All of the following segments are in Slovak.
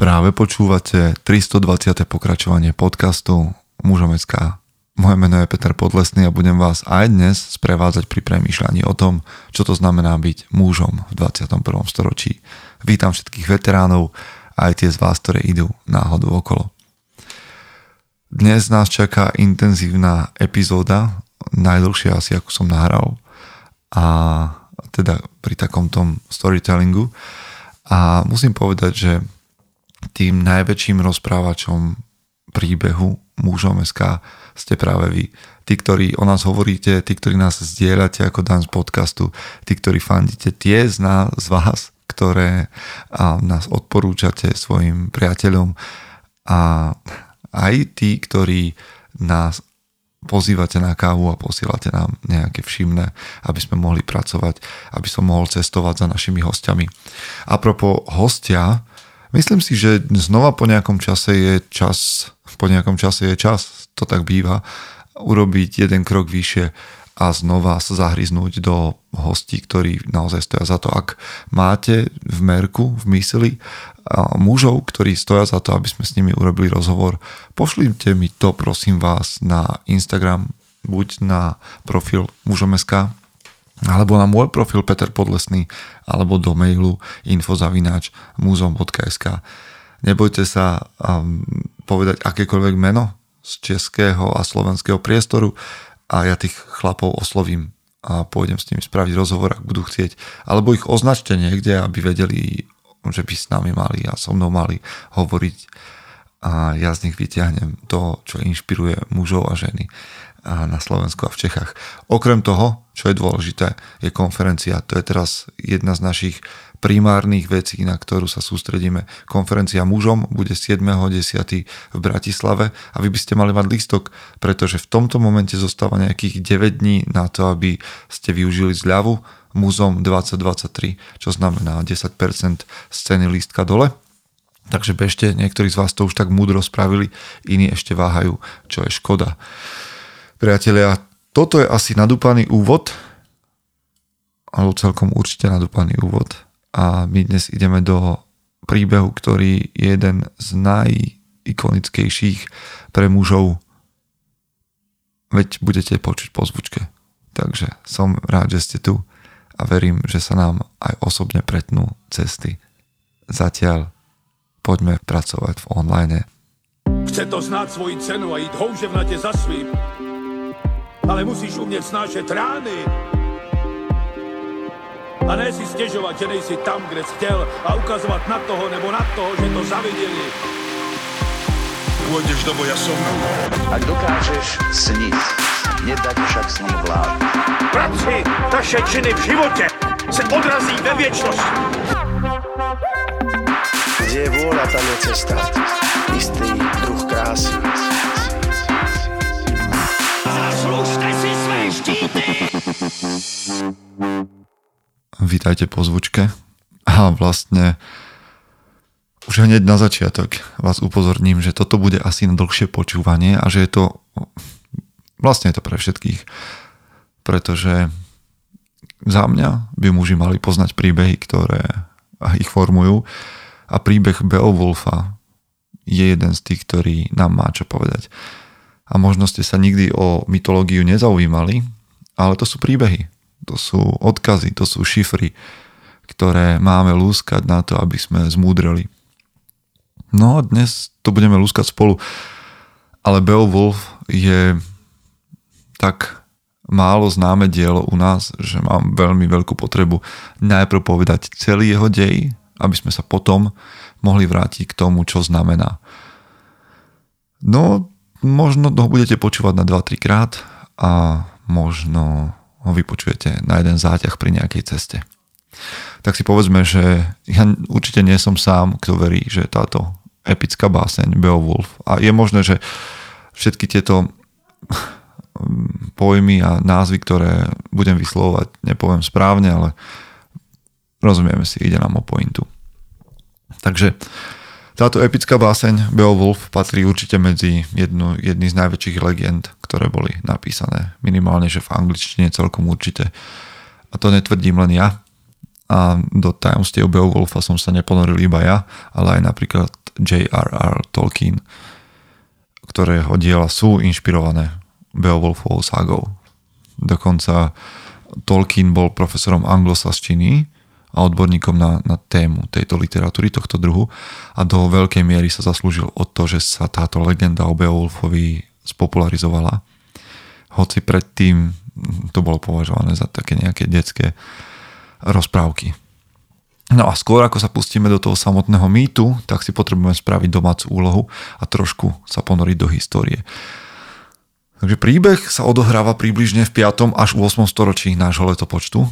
Práve počúvate 320. pokračovanie podcastu Mužom.sk. Moje meno je Peter Podlesný a budem vás aj dnes sprevádzať pri premýšľaní o tom, čo to znamená byť mužom v 21. storočí. Vítam všetkých veteránov, aj tie z vás, ktoré idú náhodou okolo. Dnes nás čaká intenzívna epizóda, najdlhšia asi, ako som nahral, a teda pri takomto storytellingu. A musím povedať, že tým najväčším rozprávačom príbehu Mužom.sk ste práve vy. Tí, ktorí o nás hovoríte, tí, ktorí nás zdieľate ako dan z podcastu, tí, ktorí fandíte, tie z vás, ktoré nás odporúčate svojim priateľom, a aj tí, ktorí nás pozývate na kávu a posielate nám nejaké všimné, aby sme mohli pracovať, aby som mohol cestovať za našimi hostiami. Apropo hostia, myslím si, že znova po nejakom čase je čas, to tak býva, urobiť jeden krok vyššie a znova sa zahryznúť do hostí, ktorí naozaj stoja za to. Ak máte v merku, v mysli mužov, ktorí stoja za to, aby sme s nimi urobili rozhovor, pošlite mi to, prosím vás, na Instagram, buď na profil Mužom.sk, alebo na môj profil Peter Podlesný, alebo do mailu info@mužom.sk. Nebojte sa povedať akékoľvek meno z českého a slovenského priestoru a ja tých chlapov oslovím a pôjdem s nimi spraviť rozhovor, ak budú chcieť. Alebo ich označte niekde, aby vedeli, že by s nami mali a so mnou mali hovoriť, a ja z nich vyťahnem to, čo inšpiruje mužov a ženy na Slovensku a v Čechách. Okrem toho, čo je dôležité, je konferencia. To je teraz jedna z našich primárnych vecí, na ktorú sa sústredíme. Konferencia mužom bude 7.10. v Bratislave a vy by ste mali mať lístok, pretože v tomto momente zostáva nejakých 9 dní na to, aby ste využili zľavu Mužom 2023, čo znamená 10% z ceny lístka dole. Takže bežte, niektorí z vás to už tak múdro spravili, iní ešte váhajú, čo je škoda. Priatelia, toto je asi nadúpaný úvod, alebo celkom určite nadúpaný úvod, a my dnes ideme do príbehu, ktorý je jeden z najikonickejších pre mužov, veď budete počuť po zvučke. Takže som rád, že ste tu a verím, že sa nám aj osobne pretnú cesty. Zatiaľ poďme pracovať v online. Chce to znáť svoji cenu a íť houževnate za svým. Ale musíš umět snášet rány a ne si stěžovat, že nejsi tam, kde jsi chtěl, a ukazovat na toho nebo na toho, že to zaviděli. Pôjdeš do boja som. Ak dokážeš snít, nedať však sní vlád. Práci taše činy v životě se odrazí ve věčnosti. Kde je vôľa, tam je cesta. Istý druh krásy. Vítajte po zvučke. A vlastne už hneď na začiatok vás upozorním, že toto bude asi na dlhšie počúvanie a že je to vlastne je to pre všetkých, pretože za mňa by muži mali poznať príbehy, ktoré ich formujú, a príbeh Beowulfa je jeden z tých, ktorý nám má čo povedať. A možno ste sa nikdy o mytológiu nezaujímali, ale to sú príbehy, to sú odkazy, to sú šifry, ktoré máme lúskať na to, aby sme zmúdreli. No a dnes to budeme lúskať spolu, ale Beowulf je tak málo známe dielo u nás, že mám veľmi veľkú potrebu najprv povedať celý jeho dej, aby sme sa potom mohli vrátiť k tomu, čo znamená. No, možno ho budete počúvať na 2-3 krát a možno ho vypočujete na jeden záťah pri nejakej ceste. Tak si povedzme, že ja určite nie som sám, kto verí, že táto epická báseň Beowulf, a je možné, že všetky tieto pojmy a názvy, ktoré budem vyslovovať, nepoviem správne, ale rozumieme si, ide nám o pointu. Takže táto epická báseň Beowulf patrí určite medzi jedny z najväčších legend, ktoré boli napísané. Minimálne, že v angličtine celkom určite. A to netvrdím len ja. a do tajomstiev Beowulfa som sa neponoril iba ja, ale aj napríklad J. R. R. Tolkien, ktorého diela sú inšpirované Beowulfovou ságou. Dokonca Tolkien bol profesorom anglosaštiny a odborníkom na tému tejto literatúry, tohto druhu, a do veľkej miery sa zaslúžil o to, že sa táto legenda o Beowulfovi spopularizovala. Hoci predtým to bolo považované za také nejaké detské rozprávky. No a skôr ako sa pustíme do toho samotného mýtu, tak si potrebujeme spraviť domácu úlohu a trošku sa ponoriť do histórie. Takže príbeh sa odohráva približne v 5. až 8. storočí nášho letopočtu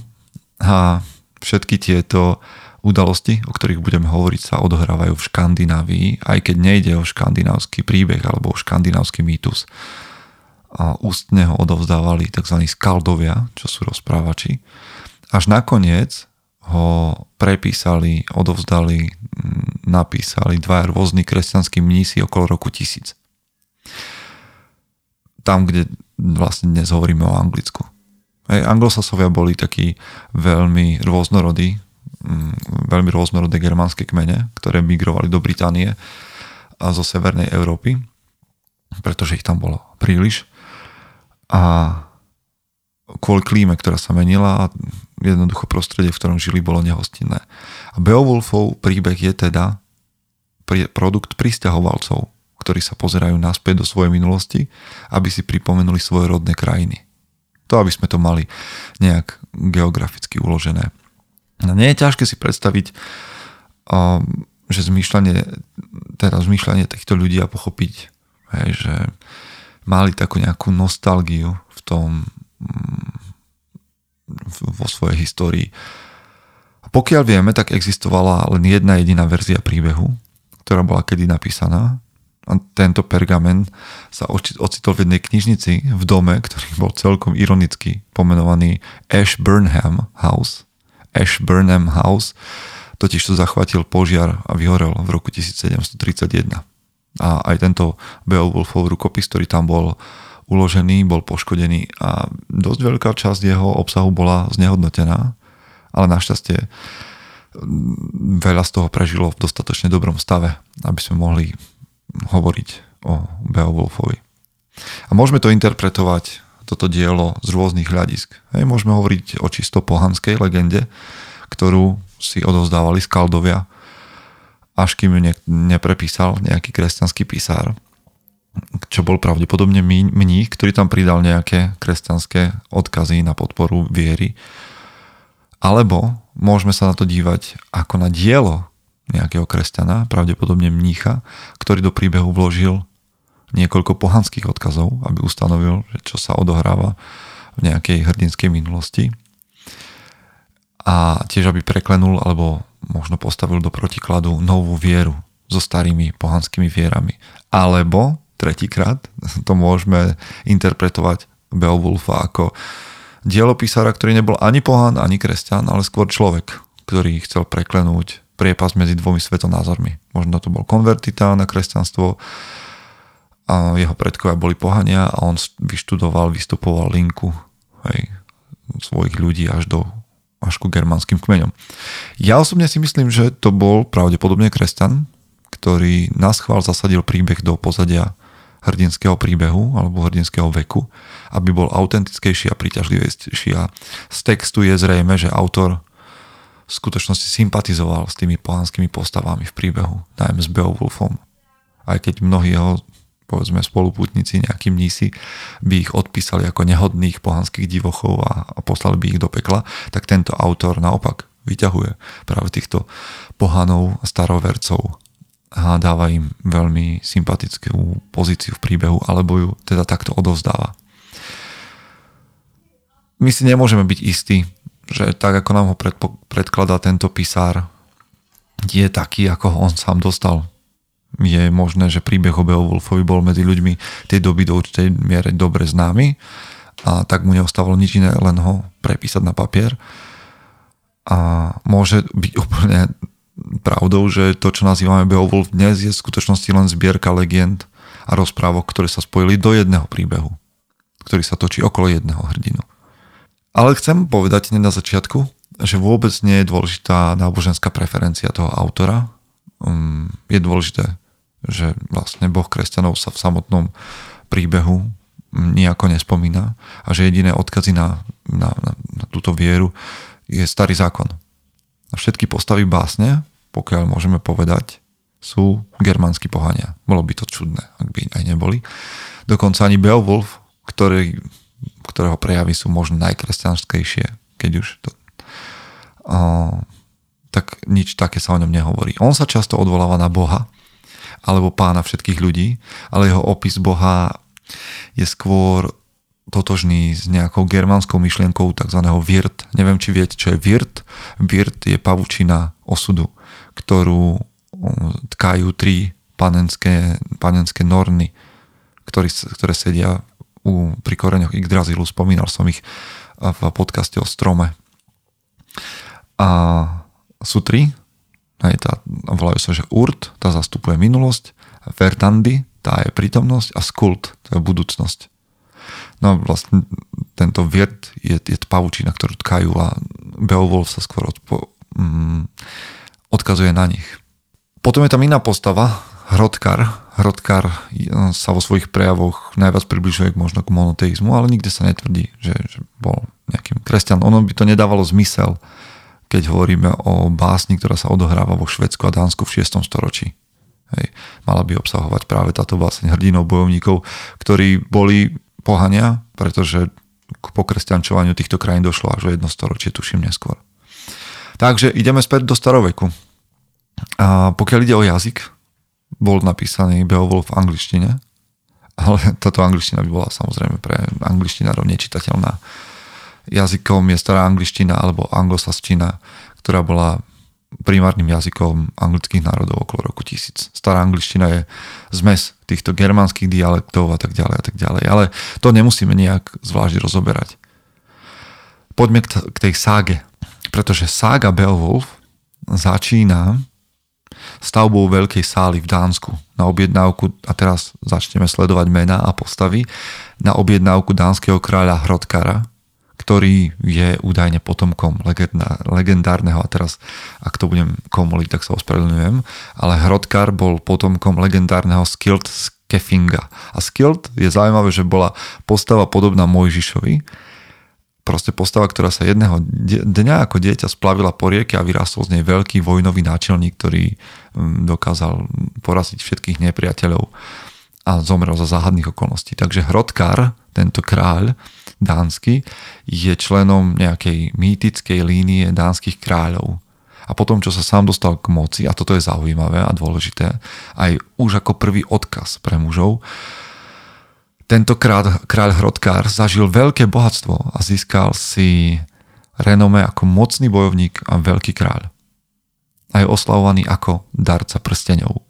a všetky tieto udalosti, o ktorých budeme hovoriť, sa odohrávajú v Škandinávii, aj keď nejde o škandinávsky príbeh alebo o škandinávsky mýtus. A ústne ho odovzdávali tzv. Skaldovia, čo sú rozprávači. Až nakoniec ho prepísali, odovzdali, napísali dvaja rôzni kresťanskí mnísi okolo roku 1000. Tam, kde vlastne dnes hovoríme o Anglicku. Anglosasovia boli takí veľmi rôznorodé germánske kmene, ktoré migrovali do Británie a zo severnej Európy, pretože ich tam bolo príliš. A kvôli klíme, ktorá sa menila, a jednoducho prostredie, v ktorom žili, bolo nehostinné. A Beowulfov príbeh je teda produkt prisťahovalcov, ktorí sa pozerajú naspäť do svojej minulosti, aby si pripomenuli svoje rodné krajiny. To, aby sme to mali nejak geograficky uložené. No, nie je ťažké si predstaviť, že zmýšľanie týchto ľudí a pochopiť, že mali takú nejakú nostalgiu v tom vo svojej histórii. Pokiaľ vieme, tak existovala len jedna jediná verzia príbehu, ktorá bola kedy napísaná, a tento pergamen sa ocitol v jednej knižnici v dome, ktorý bol celkom ironicky pomenovaný Ashburnham House, totiž to zachvátil požiar a vyhorel v roku 1731. A aj tento Beowulfov rukopis, ktorý tam bol uložený, bol poškodený a dosť veľká časť jeho obsahu bola znehodnotená, ale našťastie veľa z toho prežilo v dostatočne dobrom stave, aby sme mohli hovoriť o Beowulfovi. A môžeme to interpretovať, toto dielo, z rôznych hľadisk. Môžeme hovoriť o čisto pohanskej legende, ktorú si odovzdávali skaldovia, až kým ju neprepísal nejaký kresťanský písár, čo bol pravdepodobne mních, ktorý tam pridal nejaké kresťanské odkazy na podporu viery. Alebo môžeme sa na to dívať ako na dielo nejakého kresťana, pravdepodobne mnícha, ktorý do príbehu vložil niekoľko pohanských odkazov, aby ustanovil, čo sa odohráva v nejakej hrdinskej minulosti. A tiež, aby preklenul, alebo možno postavil do protikladu novú vieru so starými pohanskými vierami. Alebo, tretíkrát, to môžeme interpretovať Beowulfa ako dielo písara, ktorý nebol ani pohán, ani kresťan, ale skôr človek, ktorý chcel preklenúť priepas medzi dvomi svetonázormi. Možno to bol konvertita na kresťanstvo a jeho predkovia boli pohania a on vystupoval linku svojich ľudí až ku germánskym kmeňom. Ja osobne si myslím, že to bol pravdepodobne kresťan, ktorý naschvál zasadil príbeh do pozadia hrdinského príbehu alebo hrdinského veku, aby bol autentickejší a príťažlivejší. A z textu je zrejme, že autor v skutočnosti sympatizoval s tými pohanskými postavami v príbehu, najmä s Beowulfom. Aj keď mnohí jeho, povedzme, spolupútnici, nejakí mnísi, by ich odpísali ako nehodných pohanských divochov a poslali by ich do pekla, tak tento autor naopak vyťahuje práve týchto pohanov a starovercov a dáva im veľmi sympatickú pozíciu v príbehu, alebo ju teda takto odovzdáva. My si nemôžeme byť istí, že tak, ako nám ho predkladá tento písár, je taký, ako ho on sám dostal. Je možné, že príbeh o Beowulfovi bol medzi ľuďmi tej doby do určitej miere dobre známy a tak mu neostávalo nič iné, len ho prepísať na papier. A môže byť úplne pravdou, že to, čo nazývame Beowulf dnes, je v skutočnosti len zbierka legend a rozprávok, ktoré sa spojili do jedného príbehu, ktorý sa točí okolo jedného hrdinu. Ale chcem povedať na začiatku, že vôbec nie je dôležitá náboženská preferencia toho autora. Je dôležité, že vlastne boh kresťanov sa v samotnom príbehu nejako nespomína a že jediné odkazy na túto vieru je starý zákon. A všetky postavy básne, pokiaľ môžeme povedať, sú germánsky pohania. Bolo by to čudné, ak by aj neboli. Dokonca ani Beowulf, ktorého prejavy sú možno najkresťanskejšie, keď už to... tak nič také sa o ňom nehovorí. On sa často odvoláva na Boha, alebo pána všetkých ľudí, ale jeho opis Boha je skôr totožný s nejakou germánskou myšlienkou takzvaného Wyrd. Neviem, či viete, čo je Wyrd. Wyrd je pavučina osudu, ktorú tkajú tri panenské norny, ktoré sedia pri koreňoch Yggdrasilu. Spomínal som ich v podcaste o strome. A sú tri. Volajú sa, že Urd, tá zastupuje minulosť, Verdandi, tá je prítomnosť a Skuld, to je budúcnosť. No a vlastne tento Wyrd je pavučina, ktorú tkajú a Beowulf sa skôr odkazuje na nich. Potom je tam iná postava, Hrothgar. Hrothgar sa vo svojich prejavoch najviac približuje možno k monoteizmu, ale nikde sa netvrdí, že bol nejakým kresťan. Ono by to nedávalo zmysel, keď hovoríme o básni, ktorá sa odohráva vo Švédsku a Dánsku v 6. storočí. Hej. Mala by obsahovať práve táto báseň hrdinov bojovníkov, ktorí boli pohania, pretože k pokresťančovaniu týchto krajín došlo až o 1 storočie, tuším neskôr. Takže ideme späť do staroveku. A pokiaľ ide o jazyk, bol napísaný Beowulf v angličtine, ale táto angličtina by bola samozrejme pre angličtinárov nečitateľná. Jazykom je stará angličtina alebo anglosasčina, ktorá bola primárnym jazykom anglických národov okolo roku 1000. Stará angličtina je zmes týchto germánskych dialektov a tak ďalej. Ale to nemusíme nejak zvlášť rozoberať. Poďme k tej ságe, pretože sága Beowulf začína stavbou veľkej sály v Dánsku na objednávku, a teraz začneme sledovať mená a postavy, na objednávku dánskeho kráľa Hrothgara, ktorý je údajne potomkom legendárneho, a teraz ak to budem komoliť, tak sa ospravedlňujem, ale Hrothgar bol potomkom legendárneho Scyld Scefinga. A Scyld je zaujímavé, že bola postava podobná Mojžišovi, proste postava, ktorá sa jedného dňa ako dieťa splavila po rieke a vyrástol z nej veľký vojnový náčelník, ktorý dokázal poraziť všetkých nepriateľov a zomrel za záhadných okolností. Takže Hrothgar, tento kráľ dánsky, je členom nejakej mýtickej línie dánskych kráľov. A potom, čo sa sám dostal k moci, a toto je zaujímavé a dôležité, aj už ako prvý odkaz pre mužov, tentokrát kráľ Hrothgar zažil veľké bohatstvo a získal si renomé ako mocný bojovník a veľký kráľ. A je oslavovaný ako darca prsteňov,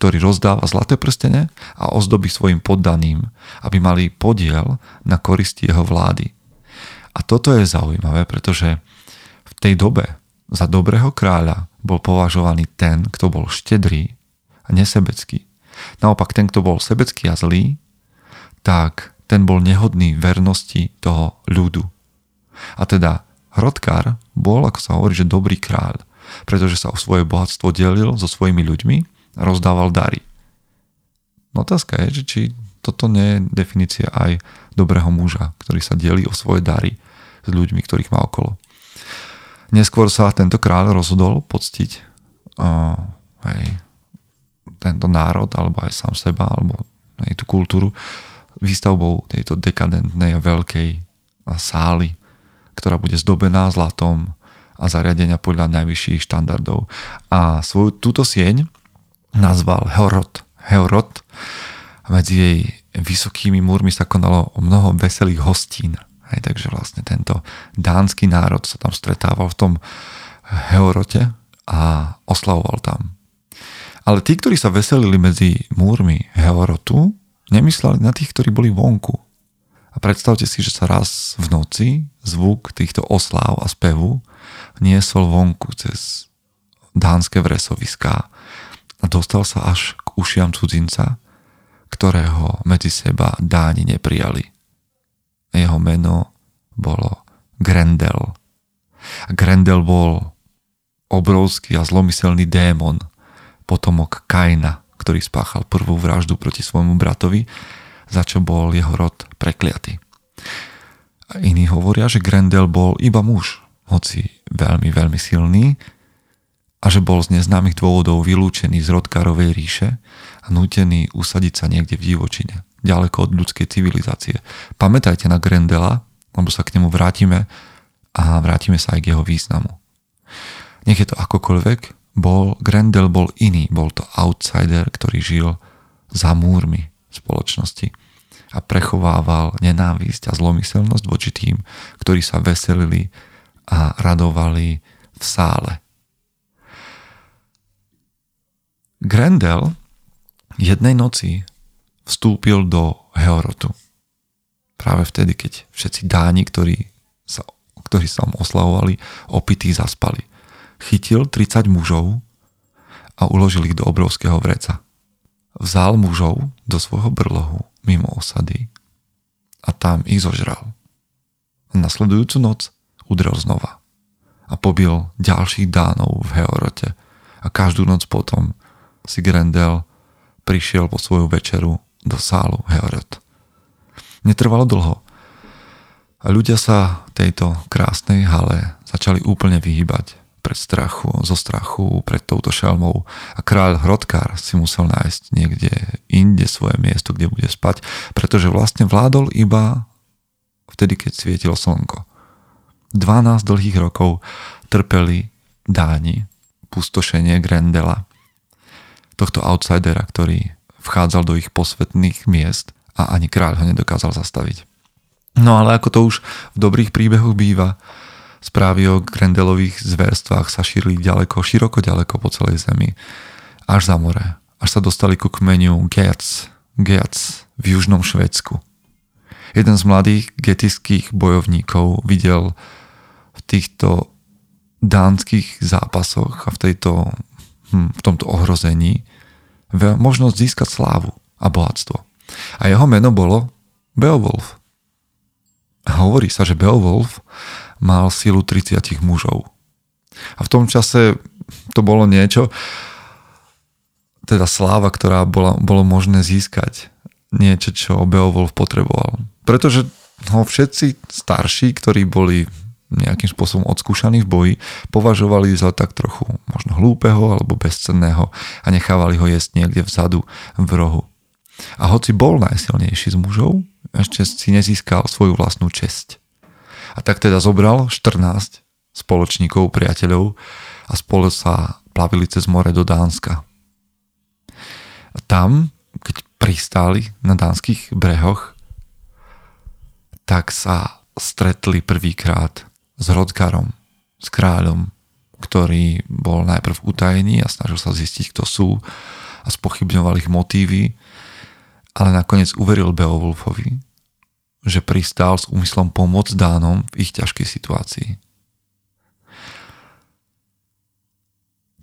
ktorý rozdáva zlaté prstene a ozdobí svojim poddaným, aby mali podiel na koristi jeho vlády. A toto je zaujímavé, pretože v tej dobe za dobrého kráľa bol považovaný ten, kto bol štedrý a nesebecký. Naopak ten, kto bol sebecký a zlý, tak ten bol nehodný vernosti toho ľudu. A teda Hrothgar bol, ako sa hovorí, že dobrý kráľ, pretože sa o svoje bohatstvo delil so svojimi ľuďmi a rozdával dary. No otázka je, že či toto nie je definícia aj dobrého muža, ktorý sa delí o svoje dary s ľuďmi, ktorých má okolo. Neskôr sa tento kráľ rozhodol poctiť aj tento národ, alebo aj sám seba, alebo aj tú kultúru, výstavbou tejto dekadentnej a veľkej sály, ktorá bude zdobená zlatom a zariadenia podľa najvyšších štandardov. A túto sieň nazval Heorot. Medzi jej vysokými múrmi sa konalo mnoho veselých hostín. Hej, takže vlastne tento dánsky národ sa tam stretával v tom Heorote a oslavoval tam. Ale tí, ktorí sa veselili medzi múrmi Heorotu, nemysleli na tých, ktorí boli vonku. A predstavte si, že sa raz v noci zvuk týchto osláv a spevu niesol vonku cez dánske vresoviská a dostal sa až k ušiam cudzinca, ktorého medzi seba Dáni neprijali. Jeho meno bolo Grendel. A Grendel bol obrovský a zlomyselný démon, potomok Kaina, ktorý spáchal prvú vraždu proti svojmu bratovi, za čo bol jeho rod prekliatý. A iní hovoria, že Grendel bol iba muž, hoci veľmi, veľmi silný, a že bol z neznámych dôvodov vylúčený z Hrothgarovej ríše a nútený usadiť sa niekde v divočine, ďaleko od ľudskej civilizácie. Pamätajte na Grendela, lebo sa k nemu vrátime a vrátime sa aj k jeho významu. Nech je to akokoľvek, Grendel bol iný, bol to outsider, ktorý žil za múrmi spoločnosti a prechovával nenávisť a zlomyselnosť voči tým, ktorí sa veselili a radovali v sále. Grendel jednej noci vstúpil do Heorotu. Práve vtedy, keď všetci Dáni, ktorí sa oslavovali, opití zaspali. Chytil 30 mužov a uložil ich do obrovského vreca. Vzal mužov do svojho brlohu mimo osady a tam ich zožral. Nasledujúcu noc udrel znova a pobil ďalších Dánov v Heorote a každú noc potom si Grendel prišiel po svoju večeru do sálu Heorot. Netrvalo dlho a ľudia sa tejto krásnej hale začali úplne vyhýbať zo strachu pred touto šelmou a kráľ Hrothgar si musel nájsť niekde inde svoje miesto, kde bude spať, pretože vlastne vládol iba vtedy, keď svietilo slnko. 12 dlhých rokov trpeli Dáni pustošenie Grendela, tohto outsidera, ktorý vchádzal do ich posvetných miest a ani kráľ ho nedokázal zastaviť. No ale ako to už v dobrých príbehoch býva, správy o Grendelových zverstvách sa šírili široko ďaleko po celej zemi, až za more, až sa dostali ku kmeniu Geats v južnom Švédsku. Jeden z mladých getických bojovníkov videl v týchto dánskych zápasoch a v tomto ohrození možnosť získať slávu a bohatstvo. A jeho meno bolo Beowulf. A hovorí sa, že Beowulf mal silu 30 mužov. A v tom čase to bolo niečo, teda sláva, ktorá bolo možné získať. Niečo, čo Beowulf potreboval. Pretože ho všetci starší, ktorí boli nejakým spôsobom odskúšaní v boji, považovali za tak trochu možno hlúpeho alebo bezcenného a nechávali ho jesť niekde vzadu v rohu. A hoci bol najsilnejší z mužov, ešte si nezískal svoju vlastnú česť. A tak teda zobral 14 spoločníkov, priateľov a spolu sa plavili cez more do Dánska. A tam, keď pristáli na dánskych brehoch, tak sa stretli prvýkrát s Hrothgarom, s kráľom, ktorý bol najprv utajený a snažil sa zistiť, kto sú a spochybňoval ich motívy, ale nakoniec uveril Beowulfovi, že pristál s úmyslom pomôcť Dánom v ich ťažkej situácii.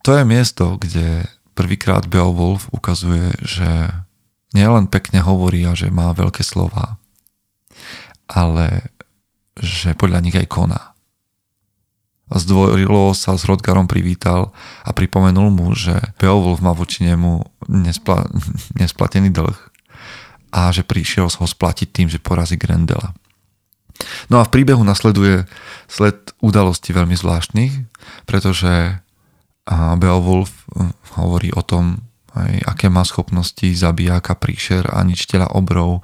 To je miesto, kde prvýkrát Beowulf ukazuje, že nielen pekne hovorí a že má veľké slová, ale že podľa nich aj koná. Zdvorilo sa s Hrothgarom privítal a pripomenul mu, že Beowulf má voči nemu nesplatený dlh a že prišiel ho splatiť tým, že porazí Grendela. No a v príbehu nasleduje sled udalostí veľmi zvláštnych, pretože Beowulf hovorí o tom, aké má schopnosti zabijáka príšer a ničiteľa obrov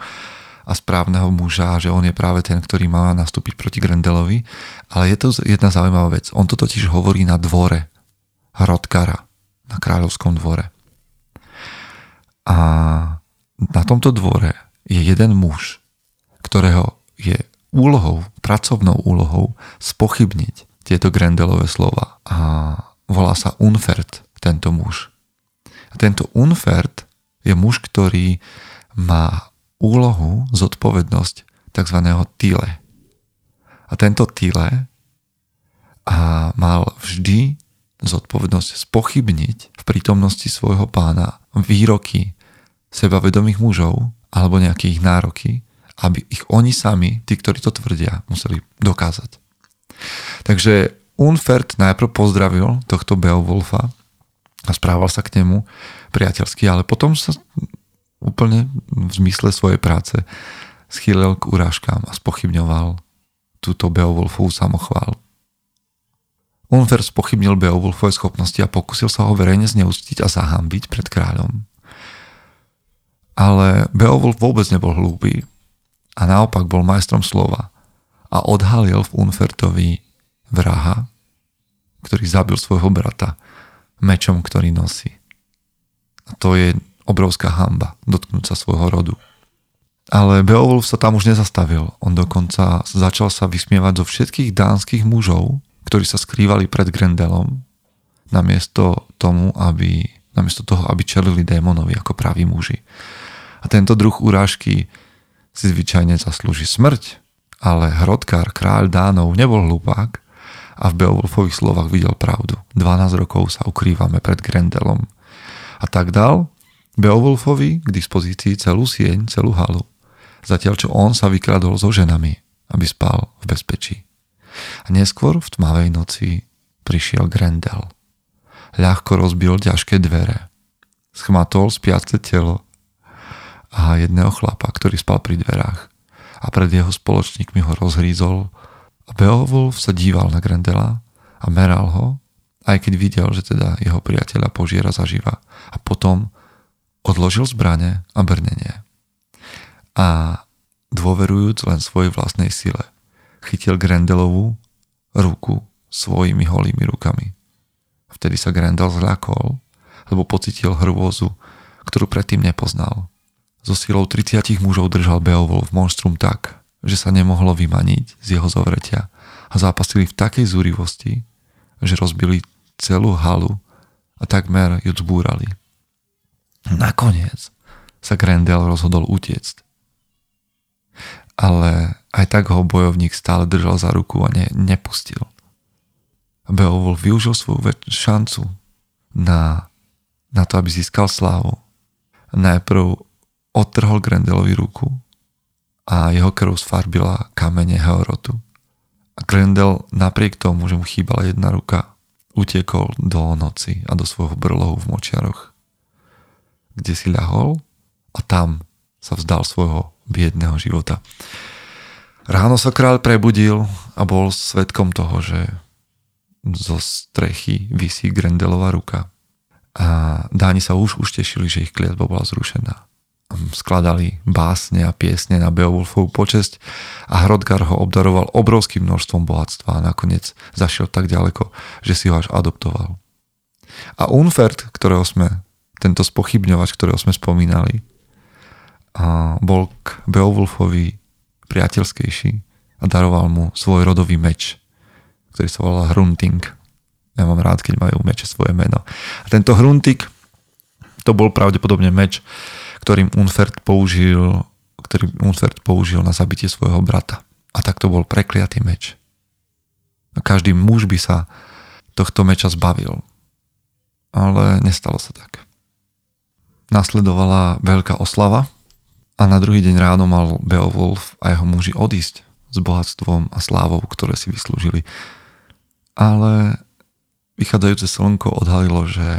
a správneho muža, že on je práve ten, ktorý má nastúpiť proti Grendelovi. Ale je to jedna zaujímavá vec. On to totiž hovorí na dvore Hrothgara, na kráľovskom dvore. A na tomto dvore je jeden muž, ktorého je pracovnou úlohou spochybniť tieto Grendelové slova. A volá sa Unferth, tento muž. A tento Unferth je muž, ktorý má úlohu, zodpovednosť tzv. Týle. A tento Týle mal vždy zodpovednosť spochybniť v prítomnosti svojho pána výroky sebavedomých mužov alebo nejaké ich nároky, aby ich oni sami, tí, ktorí to tvrdia, museli dokázať. Takže Unferth najprv pozdravil tohto Beowulfa a správal sa k nemu priateľsky, ale potom sa úplne v zmysle svojej práce schýlil k urážkám a spochybňoval túto Beowulfovú samochválu. Unferth spochybnil Beowulfové schopnosti a pokusil sa ho verejne zneúctiť a zahanbiť pred kráľom. Ale Beowulf vôbec nebol hlúpy a naopak bol majstrom slova a odhalil v Unfertovi vraha, ktorý zabil svojho brata mečom, ktorý nosí. A to je obrovská hanba, dotknúť sa svojho rodu. Ale Beowulf sa tam už nezastavil. On dokonca začal sa vysmievať zo všetkých dánskych mužov, ktorí sa skrývali pred Grendelom, namiesto toho, aby čelili démonovi ako praví muži. A tento druh urážky si zvyčajne zaslúži smrť, ale Hrothgar, kráľ Dánov, nebol hlupák a v Beowulfových slovách videl pravdu. 12 rokov sa ukrývame pred Grendelom. A tak dal Beowulfovi k dispozícii celú sieň, celú halu, zatiaľ čo on sa vykradol so ženami, aby spal v bezpečí. A neskôr v tmavej noci prišiel Grendel. Ľahko rozbil ťažké dvere. Schmatol spiace telo a jedného chlapa, ktorý spal pri dverách. A pred jeho spoločníkmi ho rozhrízol. A Beowulf sa díval na Grendela a meral ho, aj keď videl, že teda jeho priateľa požiera zaživa. A potom odložil zbrane a brnenie. A dôverujúc len svojej vlastnej sile, chytil Grendelovú ruku svojimi holými rukami. Vtedy sa Grendel zľakol, lebo pocítil hrôzu, ktorú predtým nepoznal. So silou 30 mužov držal Beowulf monštrum tak, že sa nemohlo vymaniť z jeho zovretia a zápasili v takej zúrivosti, že rozbili celú halu a takmer ju zbúrali. Nakoniec sa Grendel rozhodol utiecť. Ale aj tak ho bojovník stále držal za ruku a nepustil. Beowulf využil svoju šancu na to, aby získal slávu. Najprv odtrhol Grendelovi ruku a jeho krv sfarbila kamene Heorotu. A Grendel napriek tomu, že mu chýbala jedna ruka, utekol do noci a do svojho brlohu v močiaroch, kde si ľahol a tam sa vzdal svojho biedného života. Ráno sa kráľ prebudil a bol svedkom toho, že zo strechy visí Grendelová ruka. A Dáni sa už tešili, že ich kliatba bola zrušená. Skladali básne a piesne na Beowulfovú počesť a Hrothgar ho obdaroval obrovským množstvom bohatstva a nakoniec zašiel tak ďaleko, že si ho až adoptoval. A Unferth, tento spochybňovač, ktorého sme spomínali, bol k Beowulfovi priateľskejší a daroval mu svoj rodový meč, ktorý sa volal Hrunting. Ja mám rád, keď majú meče svoje meno. A tento Hrunting, to bol pravdepodobne meč, ktorý Unferth použil na zabitie svojho brata. A tak to bol prekliatý meč. A každý muž by sa tohto meča zbavil. Ale nestalo sa tak. Nasledovala veľká oslava a na druhý deň ráno mal Beowulf a jeho muži odísť s bohatstvom a slávou, ktoré si vyslúžili. Ale vychádzajúce slnko odhalilo, že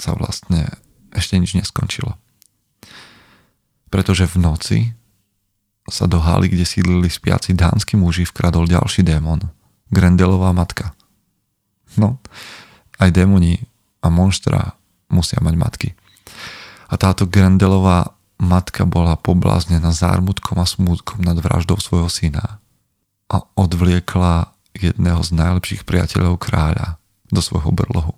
sa vlastne ešte nič neskončilo. Pretože v noci sa do haly, kde sídlili spiaci dánsky muži, vkradol ďalší démon. Grendelová matka. No, aj démoni a monštra musia mať matky. A táto Grendelová matka bola pobláznená zármutkom a smútkom nad vraždou svojho syna a odvliekla jedného z najlepších priateľov kráľa do svojho brlohu.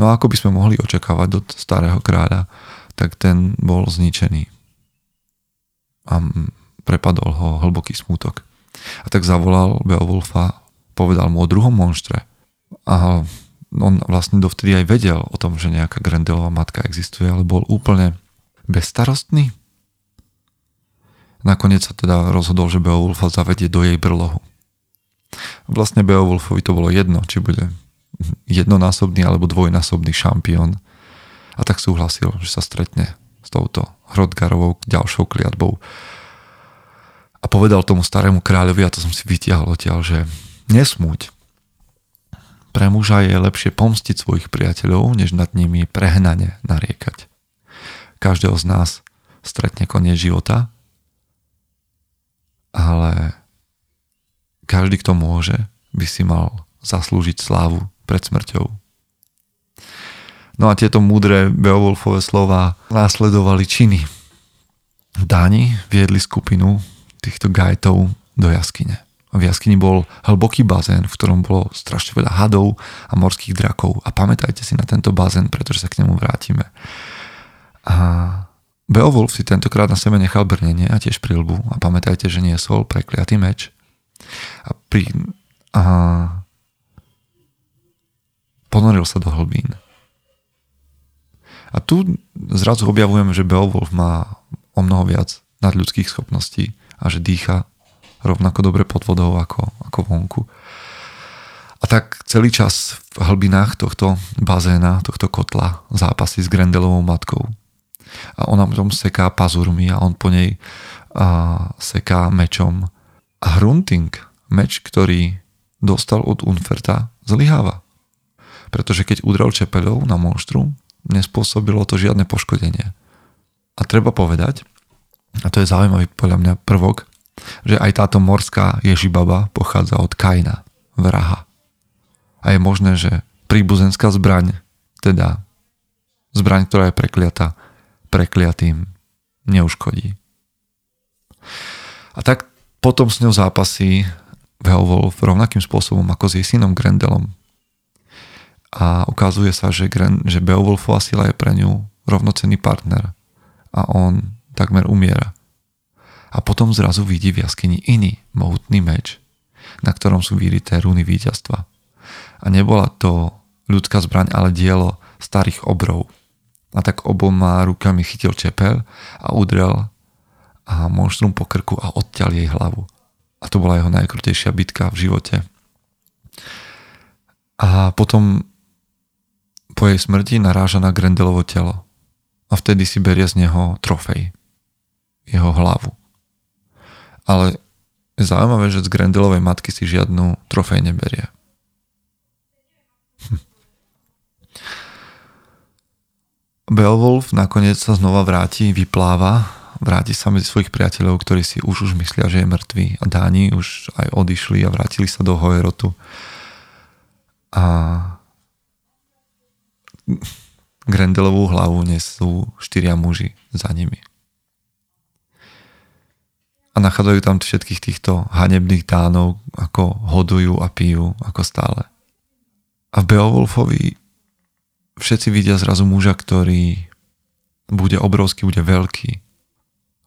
No a ako by sme mohli očakávať od starého kráľa, tak ten bol zničený a prepadol ho hlboký smútok. A tak zavolal Beowulfa, povedal mu o druhom monštre a on vlastne dovtedy aj vedel o tom, že nejaká Grendelová matka existuje, ale bol úplne bezstarostný. Nakoniec sa teda rozhodol, že Beowulfa zavedie do jej brlohu. Vlastne Beowulfovi to bolo jedno, či bude jednonásobný alebo dvojnásobný šampión. A tak súhlasil, že sa stretne s touto Hrothgarovou ďalšou kliatbou. A povedal tomu starému kráľovi, a to som si vytiahol odtiaľ, že nesmúť, pre muža je lepšie pomstiť svojich priateľov, než nad nimi prehnane nariekať. Každého z nás stretne koniec života, ale každý, kto môže, by si mal zaslúžiť slávu pred smrťou. No a tieto múdre Beowulfove slova následovali činy. Dáni viedli skupinu týchto gajtov do jaskyne. V jaskyni bol hlboký bazén, v ktorom bolo strašne veľa hadov a morských drakov. A pamätajte si na tento bazén, pretože sa k nemu vrátime. A Beowulf si tentokrát na sebe nechal brnenie a tiež prilbu. A pamätajte, že niesol prekliatý meč. A ponoril sa do hlbín. A tu zrazu objavujeme, že Beowulf má o mnoho viac nadľudských schopností a že dýcha rovnako dobre pod vodou ako vonku. A tak celý čas v hlbinách tohto bazéna, tohto kotla zápasí s Grendelovou matkou. A ona potom seká pazurmi a on po nej seká mečom. A Hrunting, meč, ktorý dostal od Unferta, zlyháva. Pretože keď udrel čepeľou na monštru, nespôsobilo to žiadne poškodenie. A treba povedať, a to je zaujímavý podľa mňa prvok, že aj táto morská Ježibaba pochádza od Kaina, vraha. A je možné, že príbuzenská zbraň, teda zbraň, ktorá je prekliatá, prekliatým neuškodí. A tak potom s ňou zápasí Beowulf rovnakým spôsobom ako s jej synom Grendelom. A ukazuje sa, že Beowulfova sila je pre ňu rovnocenný partner a on takmer umiera. A potom zrazu vidí v jaskyni iný mohutný meč, na ktorom sú vyrité runy víťazstva. A nebola to ľudská zbraň, ale dielo starých obrov. A tak oboma rukami chytil čepel a udrel a monštrum po krku a odťal jej hlavu. A to bola jeho najkrutejšia bitka v živote. A potom po jej smrti naráža na Grendelovo telo. A vtedy si berie z neho trofej. Jeho hlavu. Ale je zaujímavé, že z Grendelovej matky si žiadnu trofej neberie. Beowulf nakoniec sa znova vráti, vypláva, vráti sa medzi svojich priateľov, ktorí si už myslia, že je mŕtvý. A Dáni už aj odišli a vrátili sa do Heorotu. A Grendelovú hlavu nesú 4 muži za nimi. A nachádzajú tam všetkých týchto hanebných Dánov, ako hodujú a pijú, ako stále. A v Beowulfovi všetci vidia zrazu muža, ktorý bude obrovský, bude veľký,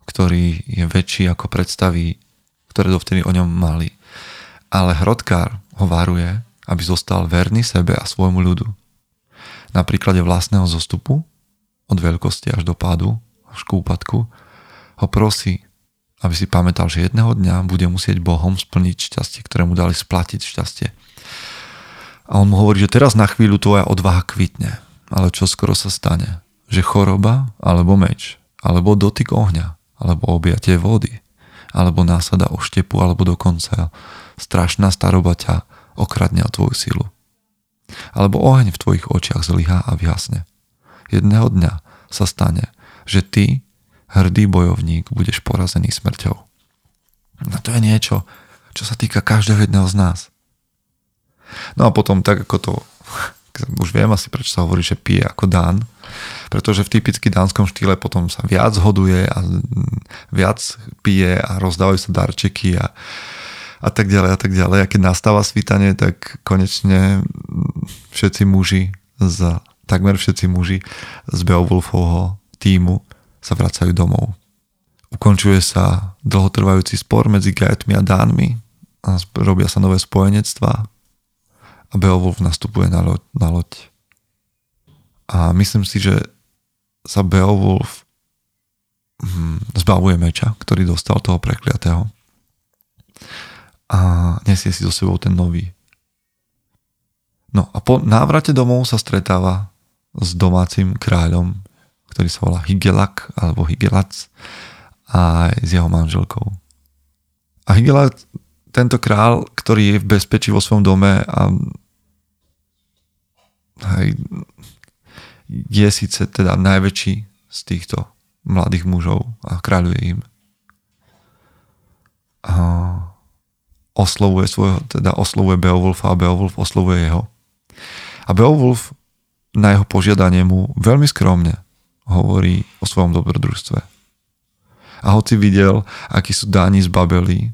ktorý je väčší ako predstaví, ktoré dovtedy o ňom mali. Ale Hrothgar ho varuje, aby zostal verný sebe a svojmu ľudu. Na príklade vlastného zostupu, od veľkosti až do pádu, až k úpadku, ho prosí, aby si pamätal, že jedného dňa bude musieť Bohom splniť šťastie, ktoré mu dali splatiť šťastie. A on mu hovorí, že teraz na chvíľu tvoja odvaha kvitne, ale čo skoro sa stane? Že choroba, alebo meč, alebo dotyk ohňa, alebo objatie vody, alebo násada oštepu, alebo dokonca strašná staroba ťa okradne o tvoju silu. Alebo oheň v tvojich očiach zlyhá a vyhasne. Jedného dňa sa stane, že ty hrdý bojovník, budeš porazený smrťou. No to je niečo, čo sa týka každého jedného z nás. No a potom, tak ako to, už viem asi, prečo sa hovorí, že pije ako Dán, pretože v typicky dánskom štýle potom sa viac hoduje a viac pije a rozdávajú sa darčeky a tak ďalej a tak ďalej. A keď nastáva svítanie, tak konečne takmer všetci muži z Beowulfovho tímu sa vracajú domov. Ukončuje sa dlhotrvajúci spor medzi Gajtmi a Dánmi a robia sa nové spojenectvá a Beowulf nastupuje na loď. A myslím si, že sa Beowulf zbavuje meča, ktorý dostal toho prekliatého a nesie si so sebou ten nový. No a po návrate domov sa stretáva s domácim kráľom, ktorý sa volá Hygelac alebo Hygelac a s jeho manželkou. A Hygelac, tento kráľ, ktorý je v bezpečí vo svojom dome a hej, je síce teda najväčší z týchto mladých mužov a kráľuje im. A oslovuje svojho, teda oslovuje Beowulfa a Beowulf oslovuje jeho. A Beowulf na jeho požiadanie mu veľmi skromne hovorí o svojom dobrodružstve. A hoci videl, akí sú Dáni zbabelí,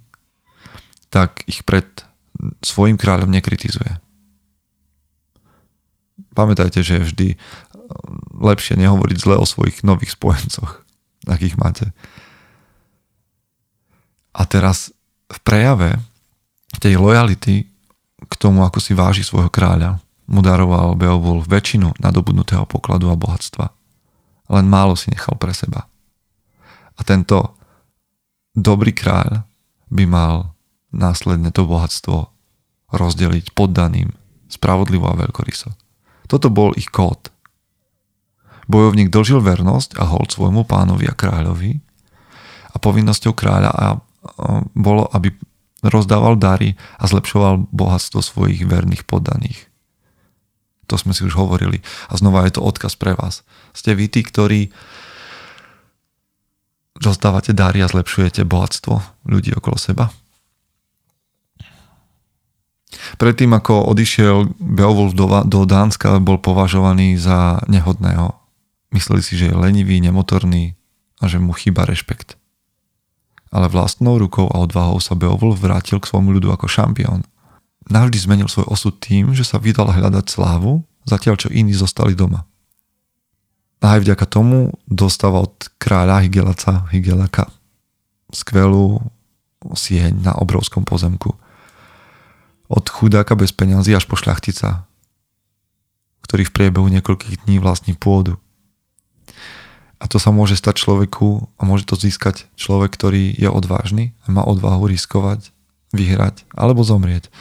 tak ich pred svojím kráľom nekritizuje. Pamätajte, že je vždy lepšie nehovoriť zle o svojich nových spojencoch, akých máte. A teraz v prejave tej lojality k tomu, ako si váži svojho kráľa, mu daroval Beowulf väčšinu nadobudnutého pokladu a bohatstva. Len málo si nechal pre seba. A tento dobrý kráľ by mal následne to bohatstvo rozdeliť poddaným spravodlivo a veľkoryso. Toto bol ich kód. Bojovník dožil vernosť a hold svojmu pánovi a kráľovi a povinnosťou kráľa bolo, aby rozdával dary a zlepšoval bohatstvo svojich verných poddaných. To sme si už hovorili. A znova je to odkaz pre vás. Ste vy tí, ktorí rozdávate dary a zlepšujete bohatstvo ľudí okolo seba. Predtým, ako odišiel Beowulf do Dánska, bol považovaný za nehodného. Mysleli si, že je lenivý, nemotorný a že mu chýba rešpekt. Ale vlastnou rukou a odvahou sa Beowulf vrátil k svojmu ľudu ako šampión. Navždy zmenil svoj osud tým, že sa vydal hľadať slávu, zatiaľ čo iní zostali doma. A aj vďaka tomu dostáva od kráľa Hygelaca skvelú sieň na obrovskom pozemku. Od chudáka bez peňazí až po šľachtica, ktorý v priebehu niekoľkých dní vlastní pôdu. A to sa môže stať človeku a môže to získať človek, ktorý je odvážny a má odvahu riskovať, vyhrať alebo zomrieť.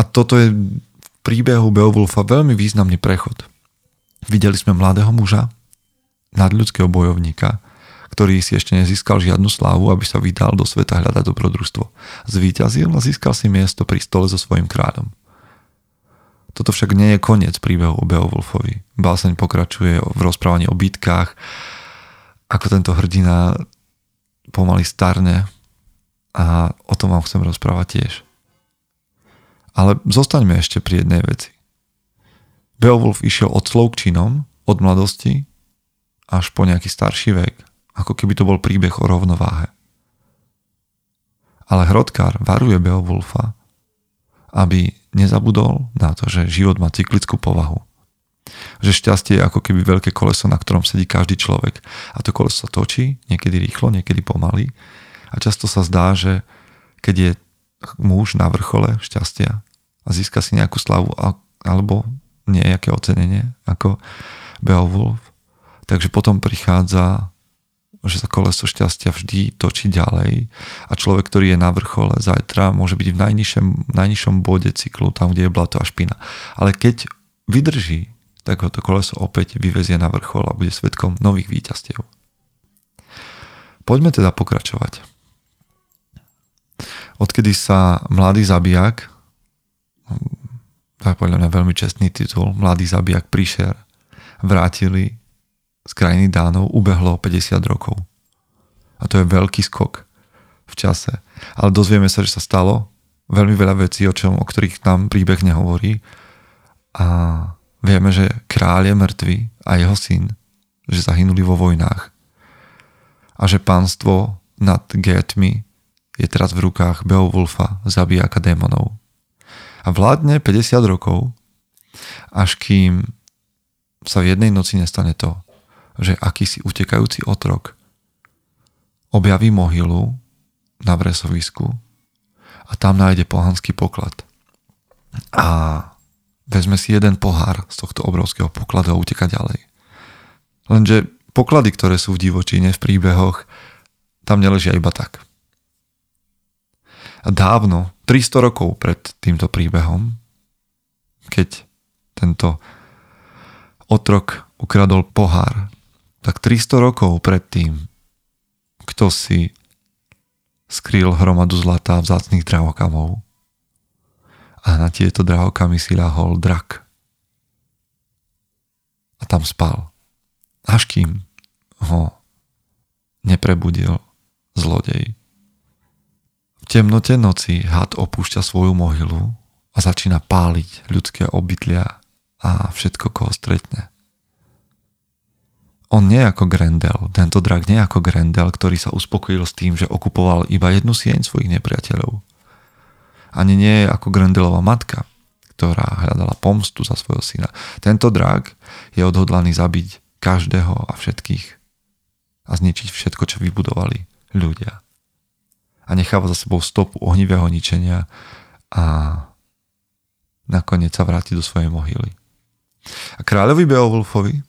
A toto je v príbehu Beowulfa veľmi významný prechod. Videli sme mladého muža, nadľudského bojovníka, ktorý si ešte nezískal žiadnu slávu, aby sa vydal do sveta hľadať dobrodružstvo. Zvíťazil a získal si miesto pri stole so svojím kráľom. Toto však nie je koniec príbehu o Beowulfovi. Báseň pokračuje v rozprávaní o bitkách, ako tento hrdina pomaly starne, a o tom vám chcem rozprávať tiež. Ale zostaňme ešte pri jednej veci. Beowulf išiel od slov k činom, od mladosti až po nejaký starší vek, ako keby to bol príbeh o rovnováhe. Ale Hrothgar varuje Beowulfa, aby nezabudol na to, že život má cyklickú povahu. Že šťastie je ako keby veľké koleso, na ktorom sedí každý človek. A to koleso točí, niekedy rýchlo, niekedy pomaly. A často sa zdá, že keď je muž na vrchole šťastia a získa si nejakú slavu alebo nejaké ocenenie, ako Beowulf, takže potom prichádza, že sa koleso šťastia vždy točí ďalej a človek, ktorý je na vrchole zajtra, môže byť v najnižšom bode cyklu, tam, kde je blato a špina. Ale keď vydrží, tak ho to koleso opäť vyvezie na vrchol a bude svedkom nových víťazstiev. Poďme teda pokračovať. Odkedy sa mladý zabijak, to je podľa mňa veľmi čestný titul, mladý zabijak príšer, vrátili z krajiny Dánov, ubehlo 50 rokov. A to je veľký skok v čase. Ale dozvieme sa, že sa stalo veľmi veľa vecí, o ktorých nám príbeh nehovorí. A vieme, že kráľ je mŕtvy a jeho syn, že zahynuli vo vojnách. A že pánstvo nad Gétmi je teraz v rukách Beowulfa, zabijáka démonov. A vládne 50 rokov, až kým sa v jednej noci nestane to, že akýsi utekajúci otrok objaví mohylu na vresovisku a tam nájde pohanský poklad. A vezme si jeden pohár z tohto obrovského pokladu a uteka ďalej. Lenže poklady, ktoré sú v divočine, v príbehoch, tam neležia iba tak. A dávno, 300 rokov pred týmto príbehom, keď tento otrok ukradol pohár, tak 300 rokov predtým, kto si skrýl hromadu zlata vzácnych drahokamov. A na tieto drahokamy si ľahol drak a tam spal. Až kým ho neprebudil zlodej. V temnote noci had opúšťa svoju mohylu a začína páliť ľudské obydlia a všetko, koho stretne. On nie ako Grendel, tento drak nie ako Grendel, ktorý sa uspokojil s tým, že okupoval iba jednu sieň svojich nepriateľov. Ani nie je ako Grendelová matka, ktorá hľadala pomstu za svojho syna. Tento drak je odhodlaný zabiť každého a všetkých a zničiť všetko, čo vybudovali ľudia. A necháva za sebou stopu ohnivého ničenia a nakoniec sa vráti do svojej mohyly. A kráľovi Beowulfovi,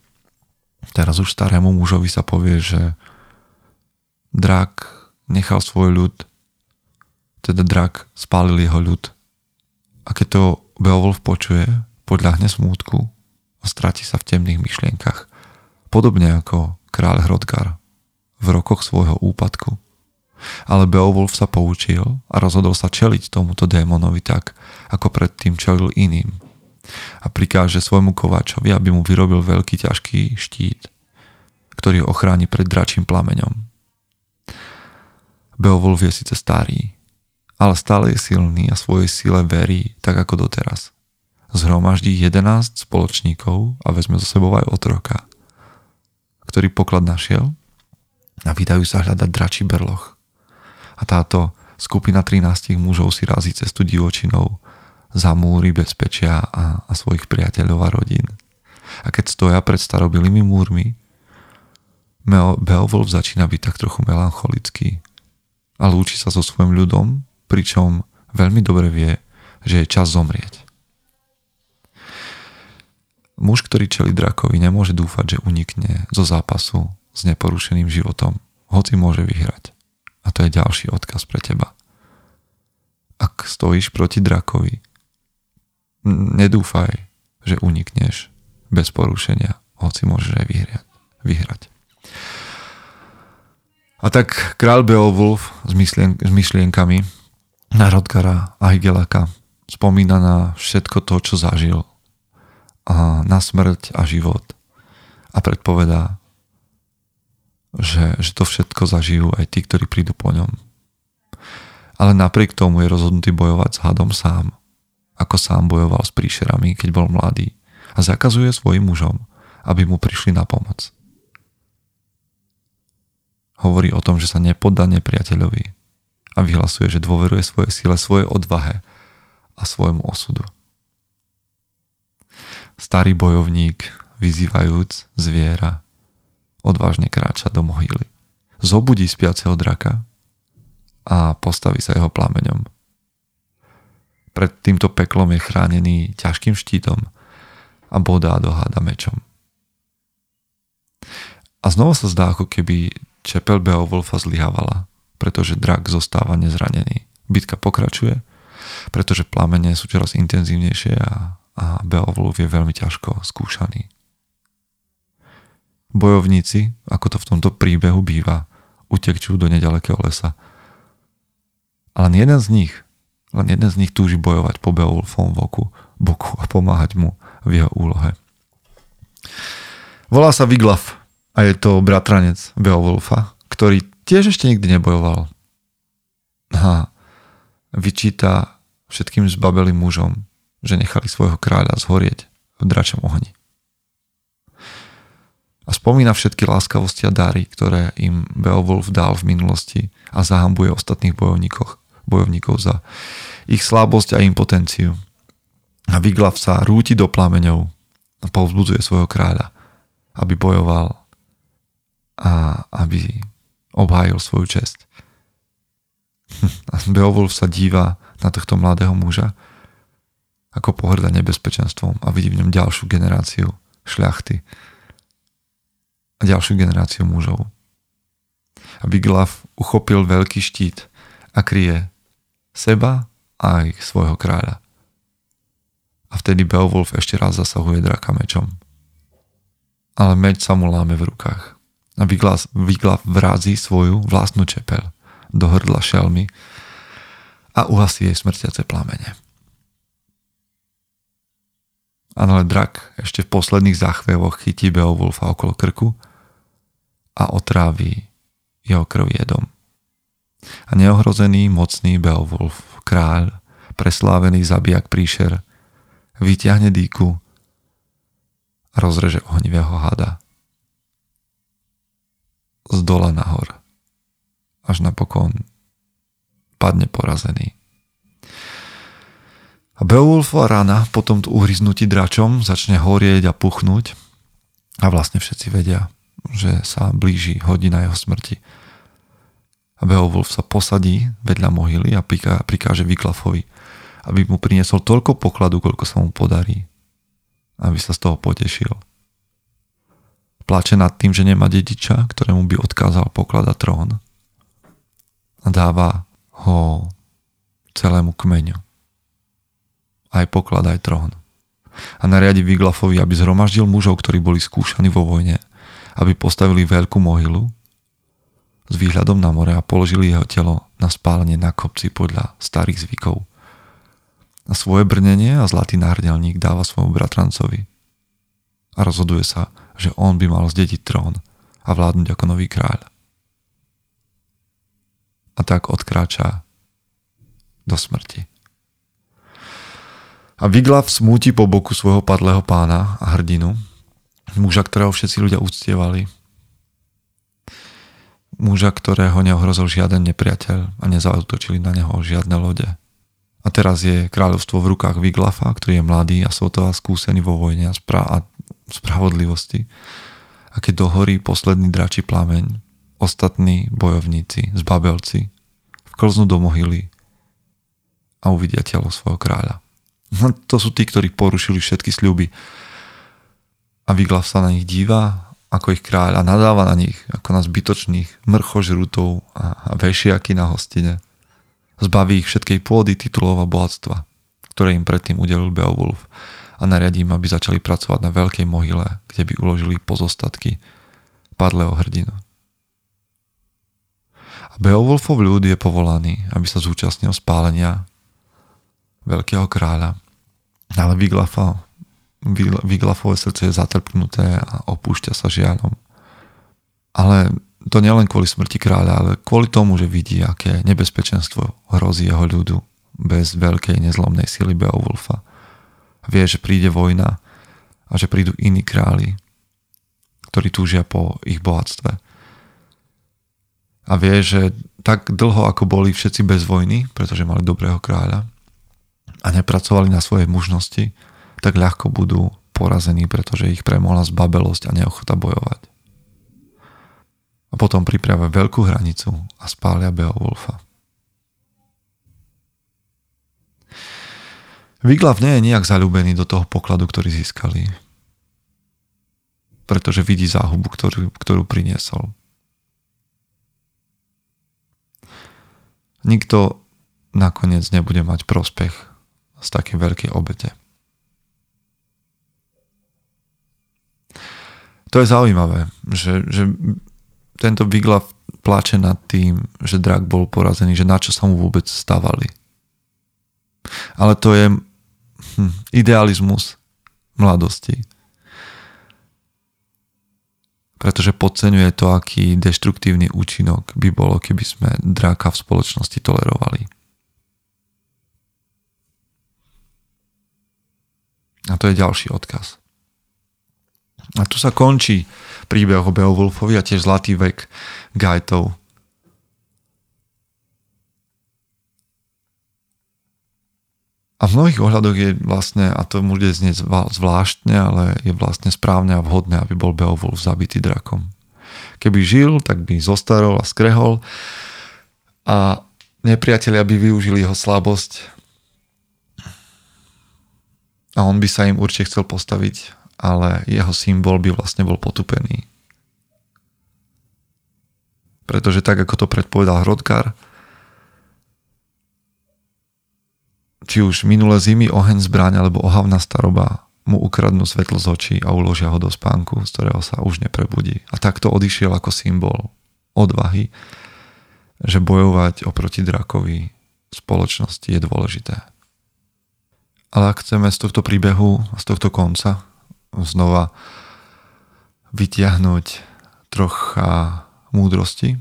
teraz už starému mužovi, sa povie, že drak nechal svoj ľud, teda drak spálil jeho ľud. A keď to Beowulf počuje, podľahne smútku a stratí sa v temných myšlienkach. Podobne ako kráľ Hrothgar v rokoch svojho úpadku. Ale Beowulf sa poučil a rozhodol sa čeliť tomuto démonovi tak, ako predtým čelil iným. A prikáže svojmu kováčovi, aby mu vyrobil veľký ťažký štít, ktorý ho ochráni pred dračím plameňom. Beowulf je síce starý, ale stále je silný a svojej sile verí, tak ako doteraz. Zhromaždí 11 spoločníkov a vezme za sebou aj otroka, ktorý poklad našiel, a vydajú sa hľadať dračí berloch. A táto skupina 13 mužov si razí cestu divočinou za múry bezpečia a svojich priateľov a rodín. A keď stoja pred starobilými múrmi, Beowulf začína byť tak trochu melancholický a lúči sa so svojím ľudom, pričom veľmi dobre vie, že je čas zomrieť. Muž, ktorý čelí drakovi, nemôže dúfať, že unikne zo zápasu s neporušeným životom, hoci môže vyhrať. A to je ďalší odkaz pre teba. Ak stojíš proti drakovi, nedúfaj, že unikneš bez porušenia, hoci môžeš aj vyhrať. A tak kráľ Beowulf s myšlienkami na Hrothgara a Hygelaka spomína na všetko to, čo zažil, a na smrť a život, a predpovedá, že to všetko zažijú aj tí, ktorí prídu po ňom. Ale napriek tomu je rozhodnutý bojovať s hadom sám, ako sám bojoval s príšerami, keď bol mladý, a zakazuje svojim mužom, aby mu prišli na pomoc. Hovorí o tom, že sa nepodá nepriateľovi a vyhlasuje, že dôveruje svoje síle, svoje odvahe a svojmu osudu. Starý bojovník, vyzývajúc zviera, odvážne kráča do mohyly. Zobudí spiaceho draka a postaví sa jeho plameňom. Pred týmto peklom je chránený ťažkým štítom a bodá do hada mečom. A znova sa zdá, ako keby čepel Beowulfa zlyhávala, pretože drak zostáva nezranený. Bitka pokračuje, pretože plamene sú čoraz intenzívnejšie a Beowulf je veľmi ťažko skúšaný. Bojovníci, ako to v tomto príbehu býva, utečú do nedalekého lesa. A len jeden z nich túži bojovať po Beowulfovom boku a pomáhať mu v jeho úlohe. Volá sa Wiglaf a je to bratranec Beowulfa, ktorý tiež ešte nikdy nebojoval. A vyčíta všetkým zbabelým mužom, že nechali svojho kráľa zhorieť v dračom ohni. A spomína všetky láskavosti a dary, ktoré im Beowulf dal v minulosti, a zahambuje ostatných bojovníkov za ich slabosť a impotenciu. A Wiglaf sa rúti do plameňov a povzbudzuje svojho kráľa, aby bojoval a aby obhájil svoju česť. A Beowulf sa díva na tohto mladého muža, ako pohŕda nebezpečenstvom, a vidí v ňom ďalšiu generáciu šľachty a ďalšiu generáciu mužov. A Wiglaf uchopil veľký štít a kryje seba a aj svojho kráľa. A vtedy Beowulf ešte raz zasahuje draka mečom. Ale meč sa mu láme v rukách. A Wiglaf vrazí svoju vlastnú čepel do hrdla šelmy a uhasí jej smrťace plamene. Ale drak ešte v posledných záchvevoch chytí Beowulfa okolo krku a otráví jeho krv jedom. A neohrozený, mocný Beowulf, kráľ, preslávený zabijak príšer, vyťahne dýku a rozreže ohnivého hada. Z dola nahor, až napokon padne porazený. A Beowulfova rana po tomto uhryznutí dračom začne horieť a puchnúť a vlastne všetci vedia, že sa blíži hodina jeho smrti. A Beowulf sa posadí vedľa mohyly a prikáže Wiglafovi, aby mu priniesol toľko pokladu, koľko sa mu podarí, aby sa z toho potešil. Pláče nad tým, že nemá dediča, ktorému by odkázal poklad a trón, a dáva ho celému kmeňu. Aj poklad, aj trón. A nariadi Wiglafovi, aby zhromaždil mužov, ktorí boli skúšaní vo vojne, aby postavili veľkú mohylu s výhľadom na more a položili jeho telo na spálenie na kopci podľa starých zvykov. A svoje brnenie a zlatý náhrdelník dáva svojmu bratrancovi. A rozhoduje sa, že on by mal zdediť trón a vládnuť ako nový kráľ. A tak odkráča do smrti. A Wiglaf smúti po boku svojho padlého pána a hrdinu, muža, ktorého všetci ľudia uctievali, muža, ktorého neohrozil žiaden nepriateľ a nezautočili na neho žiadne lode. A teraz je kráľovstvo v rukách Wiglafa, ktorý je mladý a sotva skúsený vo vojne a spravodlivosti. A keď dohorí posledný dračí plameň, ostatní bojovníci, zbabelci, vklznú do mohyly a uvidia telo svojho kráľa. No, to sú tí, ktorí porušili všetky sľuby. A Wiglaf sa na nich díva ako ich kráľ a nadáva na nich ako na zbytočných mrchožrutov a vešiaky na hostine. Zbaví ich všetkej pôdy, titulov a bohatstva, ktoré im predtým udelil Beowulf, a nariadí im, aby začali pracovať na veľkej mohyle, kde by uložili pozostatky padlého hrdinu. A Beowulfov ľud je povolaný, aby sa zúčastnil spálenia veľkého kráľa. Ale Wiglafové srdce je zatrpnuté a opúšťa sa žiaľom. Ale to nielen kvôli smrti kráľa, ale kvôli tomu, že vidí, aké nebezpečenstvo hrozí jeho ľudu bez veľkej nezlomnej sily Beowulfa. Vie, že príde vojna a že prídu iní králi, ktorí túžia po ich bohatstve. A vie, že tak dlho, ako boli všetci bez vojny, pretože mali dobrého kráľa, a nepracovali na svojej mužnosti, tak ľahko budú porazení, pretože ich premohla zbabelosť a neochota bojovať. A potom pripravia veľkú hranicu a spália Beowulfa. Wiglaf nie je nijak zaľúbený do toho pokladu, ktorý získali, pretože vidí záhubu, ktorú priniesol. Nikto nakoniec nebude mať prospech z také veľkej obete. To je zaujímavé, že tento Wiglaf pláče nad tým, že drak bol porazený, že na čo sa mu vôbec stávali. Ale to je idealizmus mladosti. Pretože podceňuje to, aký deštruktívny účinok by bolo, keby sme draka v spoločnosti tolerovali. A to je ďalší odkaz. A tu sa končí príbeh o Beowulfovi a tiež zlatý vek Gaitov. A v mnohých ohľadoch je vlastne, a to bude znieť zvláštne, ale je vlastne správne a vhodné, aby bol Beowulf zabitý drakom. Keby žil, tak by zostarol a skrehol a nepriatelia by využili jeho slabosť a on by sa im určite chcel postaviť, ale jeho symbol by vlastne bol potupený. Pretože tak, ako to predpovedal Hrothgar, či už minulé zimy, oheň, zbraň alebo ohavná staroba mu ukradnú svetlo z očí a uložia ho do spánku, z ktorého sa už neprebudí. A takto odišiel ako symbol odvahy, že bojovať oproti drakovi v spoločnosti je dôležité. Ale ak chceme z tohto príbehu, z tohto konca znova vytiahnuť trocha múdrosti,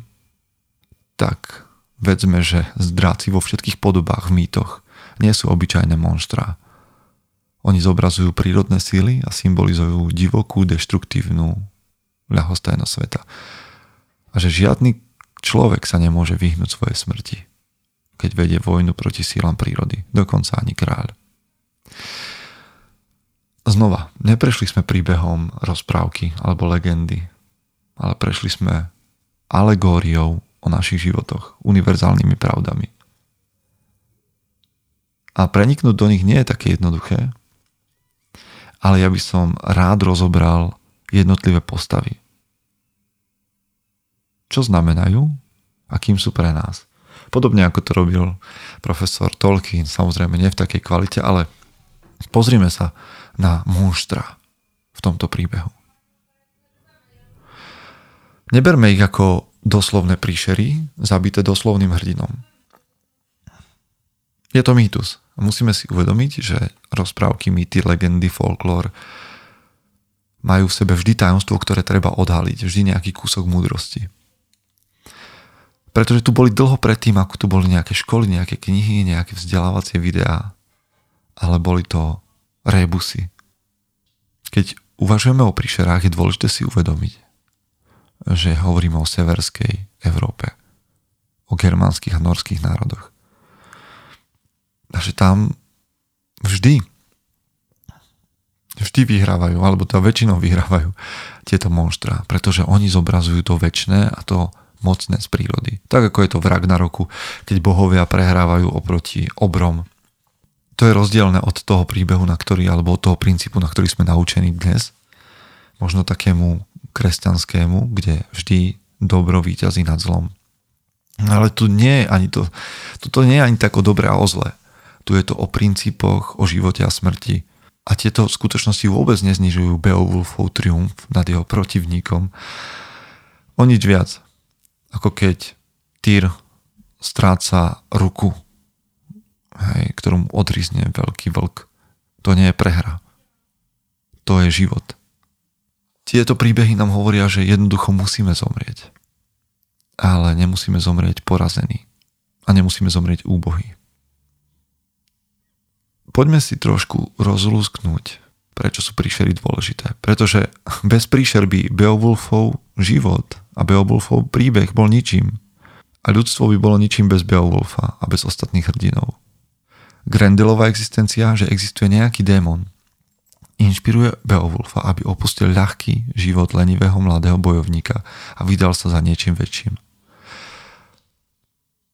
tak vedzme, že zdráci vo všetkých podobách v mýtoch nie sú obyčajné monštrá. Oni zobrazujú prírodné síly a symbolizujú divokú, deštruktívnu ľahostajnosť sveta. A že žiadny človek sa nemôže vyhnúť svojej smrti, keď vedie vojnu proti sílam prírody, dokonca ani kráľ. Znova, neprešli sme príbehom rozprávky alebo legendy, ale prešli sme alegóriou o našich životoch, univerzálnymi pravdami. A preniknúť do nich nie je také jednoduché, ale ja by som rád rozobral jednotlivé postavy. Čo znamenajú a kým sú pre nás. Podobne ako to robil profesor Tolkien, samozrejme nie v takej kvalite, ale pozrime sa na monštra v tomto príbehu. Neberme ich ako doslovné príšery, zabité doslovným hrdinom. Je to mýtus. Musíme si uvedomiť, že rozprávky, mýty, legendy, folklór majú v sebe vždy tajomstvo, ktoré treba odhaliť, vždy nejaký kúsok múdrosti. Pretože tu boli dlho predtým, ako tu boli nejaké školy, nejaké knihy, nejaké vzdelávacie videá, ale boli to rébusy. Keď uvažujeme o príšerách, je dôležité si uvedomiť, že hovoríme o severskej Európe, o germánskych a norských národoch. A že tam vždy vyhrávajú, alebo tá väčšinou vyhrávajú tieto monštra, pretože oni zobrazujú to väčšie a to mocné z prírody. Tak ako je to v Ragnaroku, keď bohovia prehrávajú oproti obrom. To je rozdielne od toho príbehu, alebo od toho princípu, na ktorý sme naučení dnes. Možno takému kresťanskému, kde vždy dobro víťazí nad zlom. Ale tu nie je ani to. Toto nie je ani tak o dobre a o zle. Tu je to o princípoch, o živote a smrti. A tieto skutočnosti vôbec neznižujú Beowulfov triumf nad jeho protivníkom. O nič viac. Ako keď Týr stráca ruku, ktorú mu odrizne veľký vlk. To nie je prehra. To je život. Tieto príbehy nám hovoria, že jednoducho musíme zomrieť. Ale nemusíme zomrieť porazení. A nemusíme zomrieť úbohí. Poďme si trošku rozlúsknuť, prečo sú príšery dôležité. Pretože bez príšer by Beowulfov život a Beowulfov príbeh bol ničím. A ľudstvo by bolo ničím bez Beowulfa a bez ostatných hrdinov. Grendelová existencia, že existuje nejaký démon, inšpiruje Beowulfa, aby opustil ľahký život lenivého mladého bojovníka a vydal sa za niečím väčším.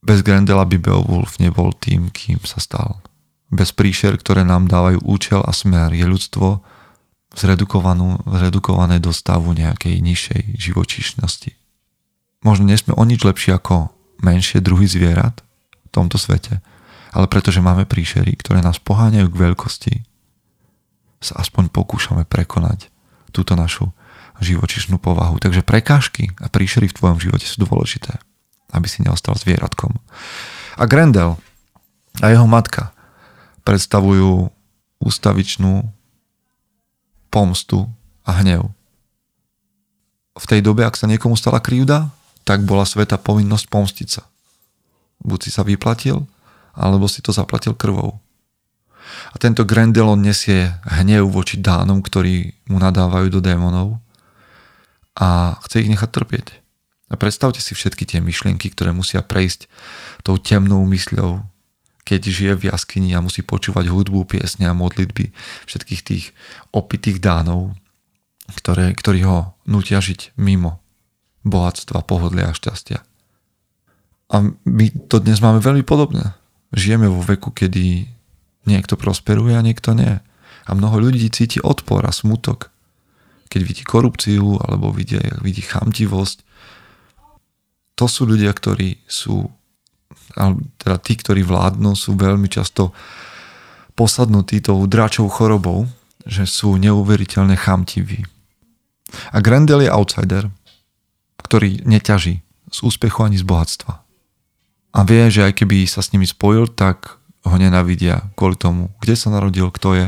Bez Grendela by Beowulf nebol tým, kým sa stal. Bez príšer, ktoré nám dávajú účel a smer, je ľudstvo zredukované do stavu nejakej nižšej živočíšnosti. Možno nie sme o nič lepší ako menšie druhy zvierat v tomto svete, ale pretože máme príšery, ktoré nás poháňajú k veľkosti, sa aspoň pokúšame prekonať túto našu živočíšnu povahu. Takže prekážky a príšery v tvojom živote sú dôležité, aby si neostal zvieratkom. A Grendel a jeho matka predstavujú ústavičnú pomstu a hnev. V tej dobe, ak sa niekomu stala krivda, tak bola sveta povinnosť pomstiť sa. Buď si sa vyplatil, alebo si to zaplatil krvou. A tento Grendel nesie hnev voči Dánom, ktorí mu nadávajú do démonov a chce ich nechať trpieť. A predstavte si všetky tie myšlienky, ktoré musia prejsť tou temnou mysľou, keď žije v jaskyni a musí počúvať hudbu, piesne a modlitby všetkých tých opitých Dánov, ktorí ho nutia žiť mimo bohatstva, pohodlia a šťastia. A my to dnes máme veľmi podobné. Žijeme vo veku, kedy niekto prosperuje a niekto nie. A mnoho ľudí cíti odpor a smutok, keď vidí korupciu alebo vidí chamtivosť. To sú ľudia, ktorí sú teda tí, ktorí vládnu, sú veľmi často posadnutí tou dráčou chorobou, že sú neuveriteľne chamtiví. A Grendel je outsider, ktorý neťaží z úspechu ani z bohatstva. A vie, že aj keby sa s nimi spojil, tak ho nenávidia kvôli tomu, kde sa narodil, kto je.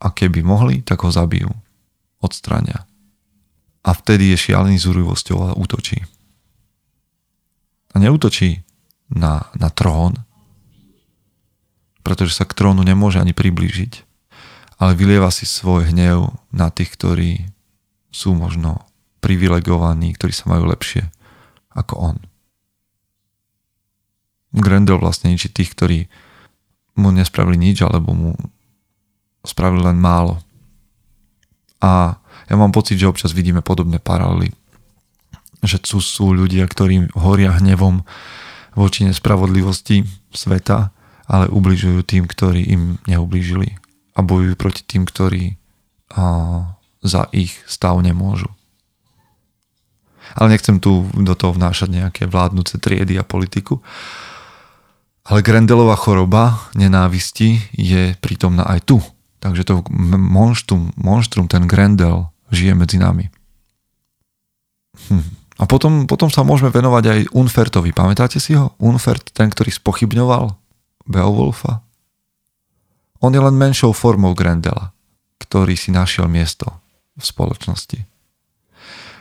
A keby mohli, tak ho zabijú. Odstrania. A vtedy je šialený zúrivosťou a útočí. A neútočí na trón, pretože sa k trónu nemôže ani priblížiť, ale vylieva si svoj hnev na tých, ktorí sú možno privilegovaní, ktorí sa majú lepšie ako on. Grendel vlastne ničí tých, ktorí mu nespravili nič, alebo mu spravili len málo. A ja mám pocit, že občas vidíme podobné paralely. Že sú ľudia, ktorí horia hnevom voči nespravodlivosti sveta, ale ubližujú tým, ktorí im neublížili. A bojujú proti tým, ktorí za ich stav nemôžu. Ale nechcem tu do toho vnášať nejaké vládnuce triedy a politiku. Ale Grendelová choroba nenávisti je prítomná aj tu. Takže to monštrum, ten Grendel, žije medzi nami. A potom sa môžeme venovať aj Unfertovi. Pamätáte si ho? Unferth, ten, ktorý spochybňoval Beowulfa. On je len menšou formou Grendela, ktorý si našiel miesto v spoločnosti.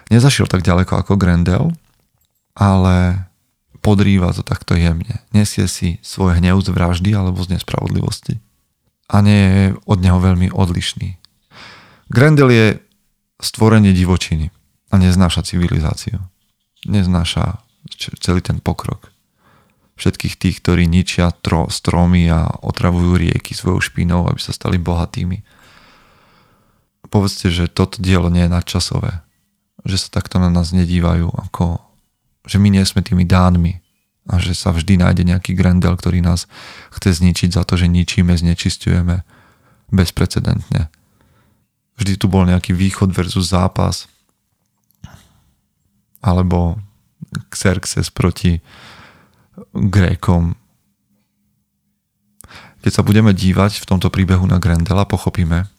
Nezašiel tak ďaleko ako Grendel, ale podrýva to takto jemne. Nesie si svoj hnev z vraždy alebo z nespravodlivosti. A nie je od neho veľmi odlišný. Grendel je stvorenie divočiny a neznáša civilizáciu. Neznáša celý ten pokrok. Všetkých tých, ktorí ničia stromy a otravujú rieky svojou špinou, aby sa stali bohatými. Povedzte, že toto dielo nie je nadčasové. Že sa takto na nás nedívajú, ako že my nie sme tými Dánmi a že sa vždy nájde nejaký Grendel, ktorý nás chce zničiť za to, že ničíme, znečisťujeme bezprecedentne. Vždy tu bol nejaký východ versus zápas alebo Xerxes proti Grékom. Keď sa budeme dívať v tomto príbehu na Grendela, pochopíme,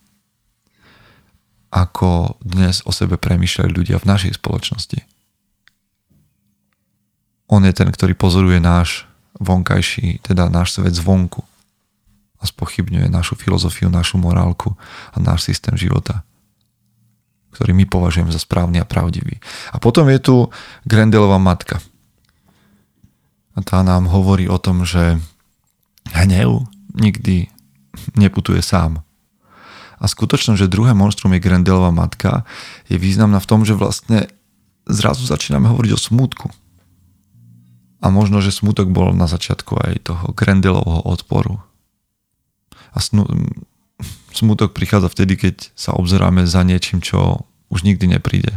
ako dnes o sebe premýšľajú ľudia v našej spoločnosti. On je ten, ktorý pozoruje náš vonkajší, teda náš svet zvonku a spochybňuje našu filozofiu, našu morálku a náš systém života, ktorý my považujeme za správny a pravdivý. A potom je tu Grendelová matka. A tá nám hovorí o tom, že hnev nikdy neputuje sám. A skutočnosť, že druhé monštrum je Grendelová matka, je významná v tom, že vlastne zrazu začíname hovoriť o smútku. A možno, že smútok bol na začiatku aj toho Grendelovho odporu. A smútok prichádza vtedy, keď sa obzeráme za niečím, čo už nikdy nepríde.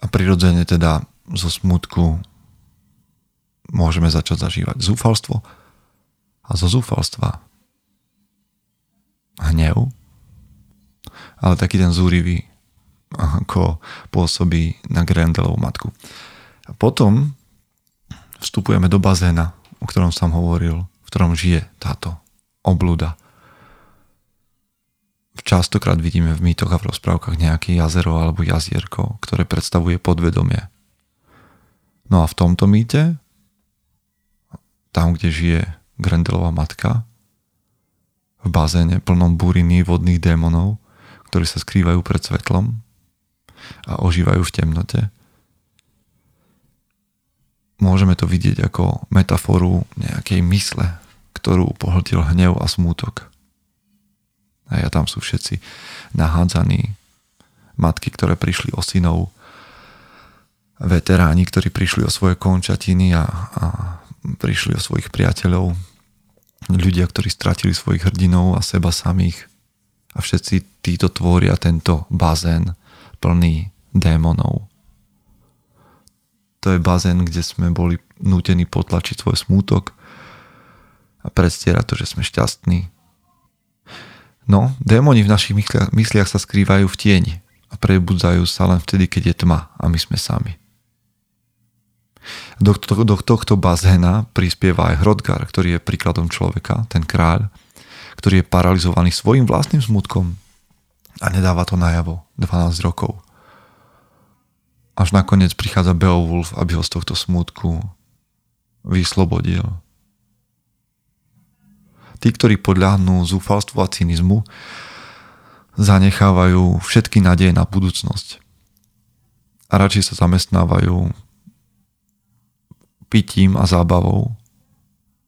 A prirodzene teda zo smútku môžeme začať zažívať zúfalstvo a zo zúfalstva hnev, ale taký ten zúrivý, ako pôsobí na Grendelovú matku. A potom vstupujeme do bazéna, o ktorom som hovoril, v ktorom žije táto obľuda. Častokrát vidíme v mýtoch a v rozprávkach nejaké jazero alebo jazierko, ktoré predstavuje podvedomie. No a v tomto mýte tam, kde žije Grendelová matka, v bazéne plnom buriny vodných démonov, ktorí sa skrývajú pred svetlom a ožívajú v temnote. Môžeme to vidieť ako metaforu nejakej mysle, ktorú pohltil hnev a smútok. A tam sú všetci nahádzaní, matky, ktoré prišli o synov, veteráni, ktorí prišli o svoje končatiny a prišli o svojich priateľov, ľudia, ktorí stratili svojich hrdinov a seba samých. A všetci títo tvoria tento bazén plný démonov. To je bazén, kde sme boli nútení potlačiť svoj smútok a predstierať to, že sme šťastní. No, démoni v našich mysliach sa skrývajú v tieni a prebudzajú sa len vtedy, keď je tma a my sme sami. Do tohto bazéna prispieva aj Hrothgar, ktorý je príkladom človeka, ten kráľ, ktorý je paralizovaný svojim vlastným smutkom a nedáva to najavo 12 rokov. Až nakoniec prichádza Beowulf, aby ho z tohto smutku vyslobodil. Tí, ktorí podľahnú zúfalstvu a cynizmu, zanechávajú všetky nádeje na budúcnosť. A radšej sa zamestnávajú pitím a zábavou,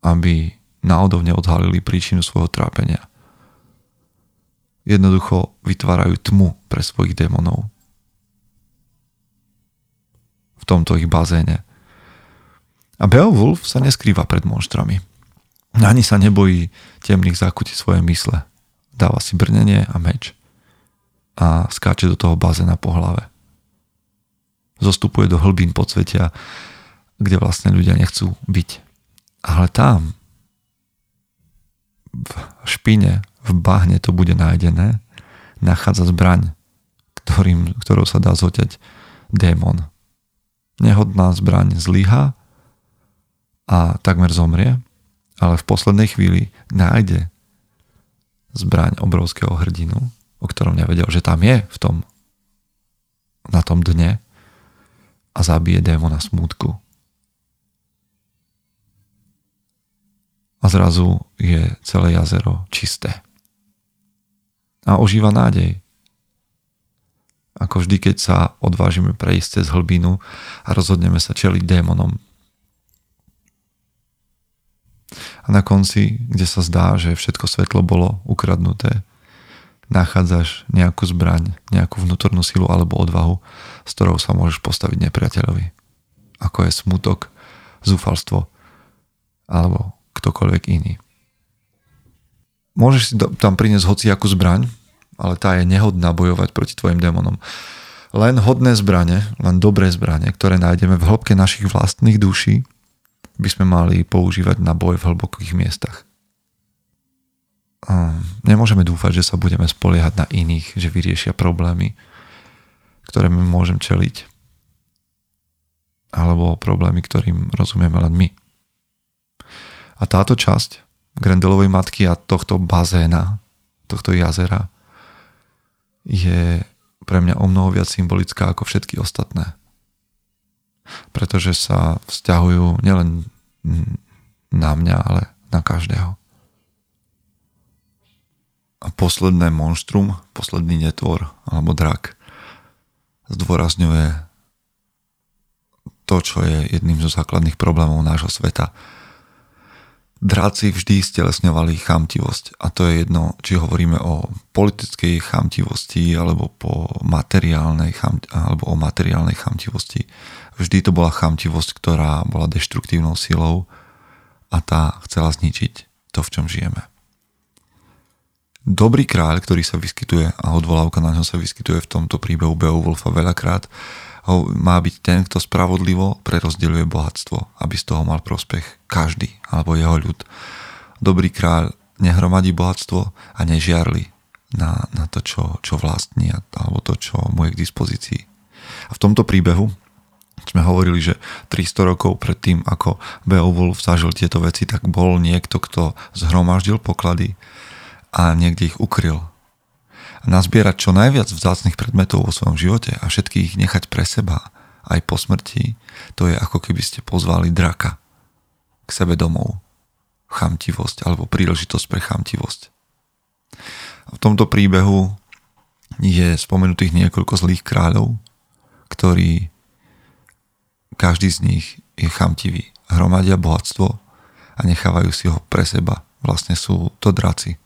aby náhodou neodhalili príčinu svojho trápenia. Jednoducho vytvárajú tmu pre svojich démonov. V tomto ich bazéne. A Beowulf sa neskrýva pred monštrami. Ani sa nebojí temných zákutí svojej mysle. Dáva si brnenie a meč a skáče do toho bazéna po hlave. Zostupuje do hlbín podsvetia, kde vlastne ľudia nechcú byť. Ale tam v špine, v bahne to bude nájdené, nachádza zbraň, ktorou sa dá zoťať démon. Nehodná zbraň zlyha a takmer zomrie, ale v poslednej chvíli nájde zbraň obrovského hrdinu, o ktorom nevedel, že tam je na tom dne, a zabije démona smútku. A zrazu je celé jazero čisté. A ožíva nádej. Ako vždy, keď sa odvážime prejsť cez hlbinu a rozhodneme sa čeliť démonom. A na konci, kde sa zdá, že všetko svetlo bolo ukradnuté, nachádzaš nejakú zbraň, nejakú vnútornú silu alebo odvahu, s ktorou sa môžeš postaviť nepriateľovi. Ako je smutok, zúfalstvo alebo ktokoľvek iný. Môžeš si tam priniesť hociakú zbraň, ale tá je nehodná bojovať proti tvojim démonom. Len hodné zbrane, len dobré zbrane, ktoré nájdeme v hĺbke našich vlastných duší, by sme mali používať na boj v hlbokých miestach. A nemôžeme dúfať, že sa budeme spoliehať na iných, že vyriešia problémy, ktoré my môžem čeliť, alebo problémy, ktorým rozumieme len my. A táto časť Grendelovej matky a tohto bazéna, tohto jazera je pre mňa o mnoho viac symbolická ako všetky ostatné. Pretože sa vzťahujú nielen na mňa, ale na každého. A posledné monštrum, posledný netvor alebo drak zdôrazňuje to, čo je jedným zo základných problémov nášho sveta. Dráci vždy stelesňovali chamtivosť a to je jedno, či hovoríme o politickej chamtivosti alebo o materiálnej chamtivosti. Vždy to bola chamtivosť, ktorá bola deštruktívnou silou a tá chcela zničiť to, v čom žijeme. Dobrý kráľ, ktorý sa vyskytuje a odvolávka na ňo sa vyskytuje v tomto príbehu Beowulfa veľakrát, má byť ten, kto spravodlivo prerozdeľuje bohatstvo, aby z toho mal prospech každý, alebo jeho ľud. Dobrý kráľ nehromadí bohatstvo a nežiarli na to, čo vlastní, alebo to, čo mu je k dispozícii. A v tomto príbehu sme hovorili, že 300 rokov pred tým, ako Beowulf zažil tieto veci, tak bol niekto, kto zhromaždil poklady a niekde ich ukryl. Nazbierať čo najviac vzácnych predmetov vo svojom živote a všetkých ich nechať pre seba aj po smrti, to je ako keby ste pozvali draka k sebe domov. Chamtivosť alebo príležitosť pre chamtivosť. V tomto príbehu je spomenutých niekoľko zlých kráľov, ktorí každý z nich je chamtivý. Hromadia bohatstvo a nechávajú si ho pre seba. Vlastne sú to draci.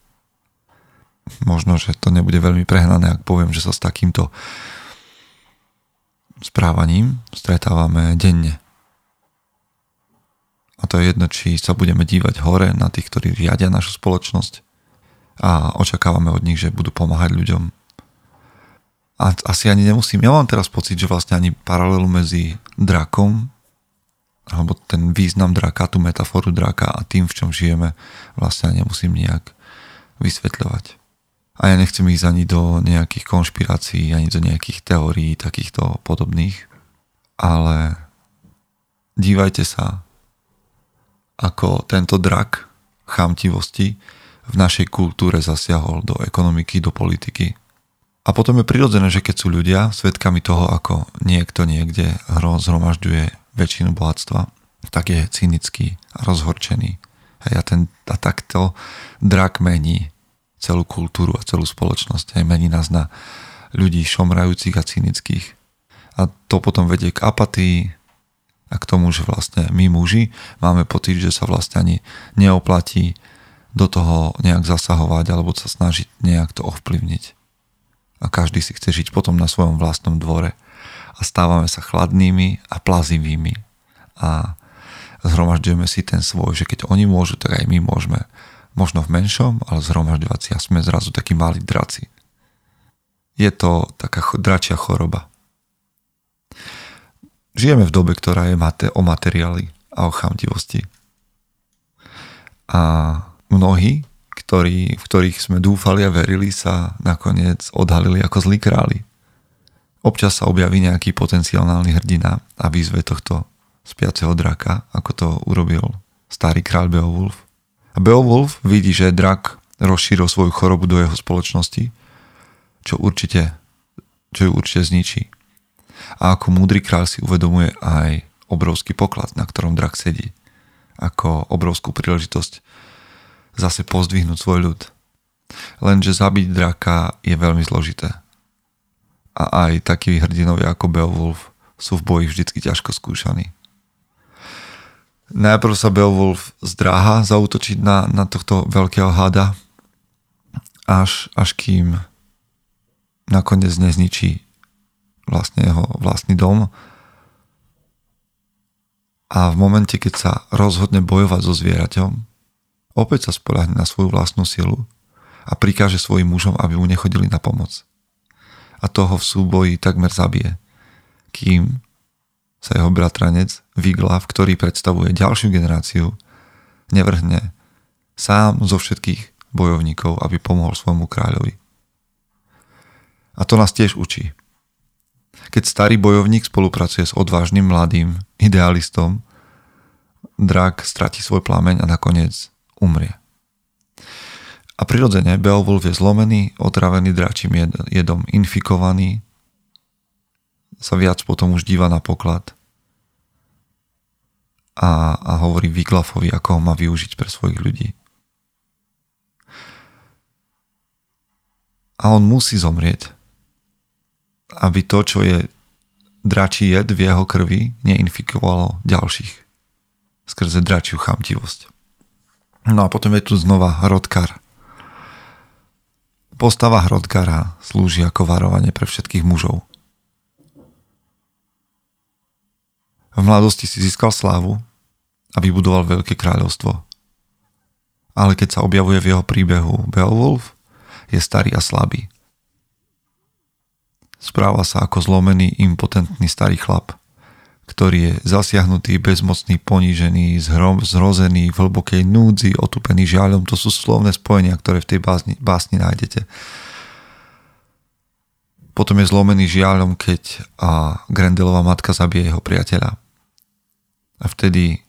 Možno, že to nebude veľmi prehnané, ak poviem, že sa s takýmto správaním stretávame denne. A to je jedno, či sa budeme dívať hore na tých, ktorí riadia našu spoločnosť a očakávame od nich, že budú pomáhať ľuďom. A asi ani nemusím. Ja mám teraz pocit, že vlastne ani paralelu medzi drakom alebo ten význam draka, tú metaforu draka a tým, v čom žijeme, vlastne nemusím nejak vysvetľovať. A ja nechcem ísť ani do nejakých konšpirácií, ani do nejakých teórií takýchto podobných, ale dívajte sa, ako tento drak chamtivosti v našej kultúre zasiahol do ekonomiky, do politiky. A potom je prirodzené, že keď sú ľudia svedkami toho, ako niekto niekde zhromažďuje väčšinu bohatstva, tak je cynický a rozhorčený, Hej, a takto drak mení celú kultúru a celú spoločnosť. Hej, mení nás na ľudí šomrajúcich a cynických. A to potom vedie k apatii a k tomu, že vlastne my muži máme pocit, že sa vlastne ani neoplatí do toho nejak zasahovať alebo sa snažiť nejak to ovplyvniť. A každý si chce žiť potom na svojom vlastnom dvore. A stávame sa chladnými a plazivými. A zhromažďujeme si ten svoj, že keď oni môžu, tak aj my môžeme. Možno v menšom, ale zhromažďovať si a sme zrazu takí malí draci. Je to taká dračia choroba. Žijeme v dobe, ktorá je o materiáli a o chamtivosti. A mnohí, v ktorých sme dúfali a verili, sa nakoniec odhalili ako zlí králi. Občas sa objaví nejaký potenciálny hrdina a výzve tohto spiaceho draka, ako to urobil starý kráľ Beowulf. A Beowulf vidí, že drak rozšíril svoju chorobu do jeho spoločnosti, čo ju určite zničí. A ako múdry kráľ si uvedomuje aj obrovský poklad, na ktorom drak sedí. Ako obrovskú príležitosť zase pozdvihnúť svoj ľud. Lenže zabiť draka je veľmi zložité. A aj takí hrdinovia ako Beowulf sú v boji vždycky ťažko skúšaní. Najprv sa Beowulf zdráha zaútočiť na tohto veľkého hada, až kým nakoniec nezničí vlastne jeho vlastný dom. A v momente, keď sa rozhodne bojovať so zvieraťom, opäť sa spoľahne na svoju vlastnú silu a prikáže svojim mužom, aby mu nechodili na pomoc. A toho v súboji takmer zabije, kým sa jeho bratranec Wiglaf, ktorý predstavuje ďalšiu generáciu, nevrhne sám zo všetkých bojovníkov, aby pomohol svojmu kráľovi. A to nás tiež učí. Keď starý bojovník spolupracuje s odvážnym mladým idealistom, drak stratí svoj plameň a nakoniec umrie. A prirodzene Beowulf je zlomený, otravený dračím jedom, infikovaný, sa viac potom už díva na poklad a hovorí Wiglafovi, ako ho má využiť pre svojich ľudí. A on musí zomrieť, aby to, čo je dračí jed v jeho krvi, neinfikovalo ďalších skrze dračiu chamtivosť. No a potom je tu znova Hrothgar. Postava Hrothgara slúži ako varovanie pre všetkých mužov. V mladosti si získal slávu a vybudoval veľké kráľovstvo. Ale keď sa objavuje v jeho príbehu Beowulf, je starý a slabý. Správa sa ako zlomený, impotentný starý chlap, ktorý je zasiahnutý, bezmocný, ponížený, zhrozený, v hlbokej núdzi, otupený žiaľom. To sú slovné spojenia, ktoré v tej básni nájdete. Potom je zlomený žiaľom, keď Grendelová matka zabije jeho priateľa. A vtedy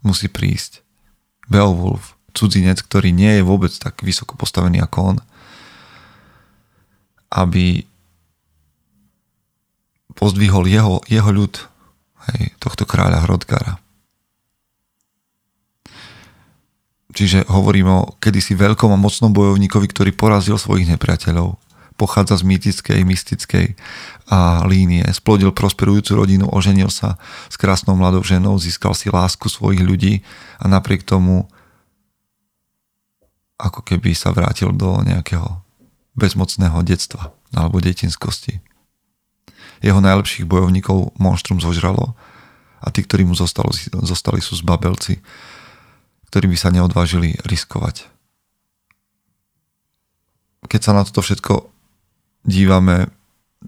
musí prísť Beowulf, cudzinec, ktorý nie je vôbec tak vysoko postavený ako on, aby pozdvihol jeho ľud, hej, tohto kráľa Hrothgara. Čiže hovoríme o kedysi veľkom a mocnom bojovníkovi, ktorý porazil svojich nepriateľov. Pochádza z mýtickej, mystickej línie. Splodil prosperujúcu rodinu, oženil sa s krásnou mladou ženou, získal si lásku svojich ľudí a napriek tomu ako keby sa vrátil do nejakého bezmocného detstva alebo detinskosti. Jeho najlepších bojovníkov monštrum zožralo a tí, ktorí mu zostali, sú zbabelci, ktorí by sa neodvážili riskovať. Keď sa na toto všetko dívame,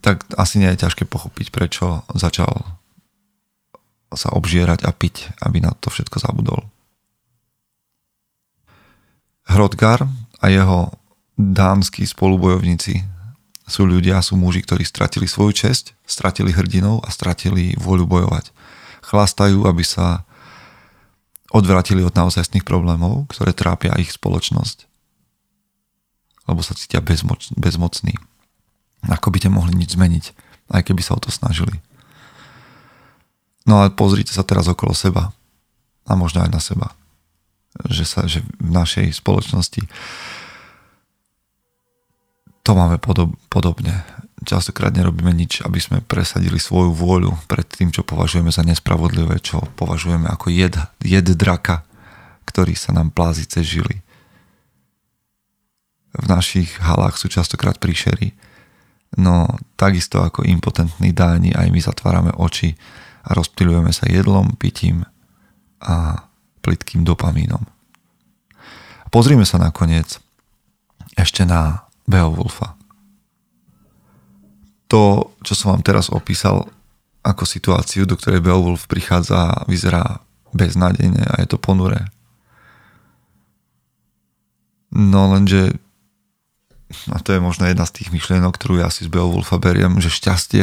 tak asi nie je ťažké pochopiť, prečo začal sa obžierať a piť, aby na to všetko zabudol. Hrothgar a jeho dámski spolubojovníci sú ľudia, sú muži, ktorí stratili svoju česť, stratili hrdinov a stratili vôľu bojovať. Chlastajú, aby sa odvrátili od naozajstných problémov, ktoré trápia ich spoločnosť. Lebo sa cítia bezmocní. Ako by te mohli nič zmeniť, aj keby sa o to snažili. No a pozrite sa teraz okolo seba. a možno aj na seba. Že v našej spoločnosti to máme podobne. Častokrát nerobíme nič, aby sme presadili svoju vôľu pred tým, čo považujeme za nespravodlivé, čo považujeme ako jed draka, ktorý sa nám plázi cez žily. V našich halách sú častokrát príšery. No takisto ako impotentní Dáni aj my zatvárame oči a rozptýľujeme sa jedlom, pitím a plytkým dopamínom. Pozrime sa nakoniec ešte na Beowulfa. To, čo som vám teraz opísal ako situáciu, do ktorej Beowulf prichádza, vyzerá beznádejne a je to ponuré. No lenže, a to je možno jedna z tých myšlienok, ktorú ja si z Beowulfa beriem, že šťastie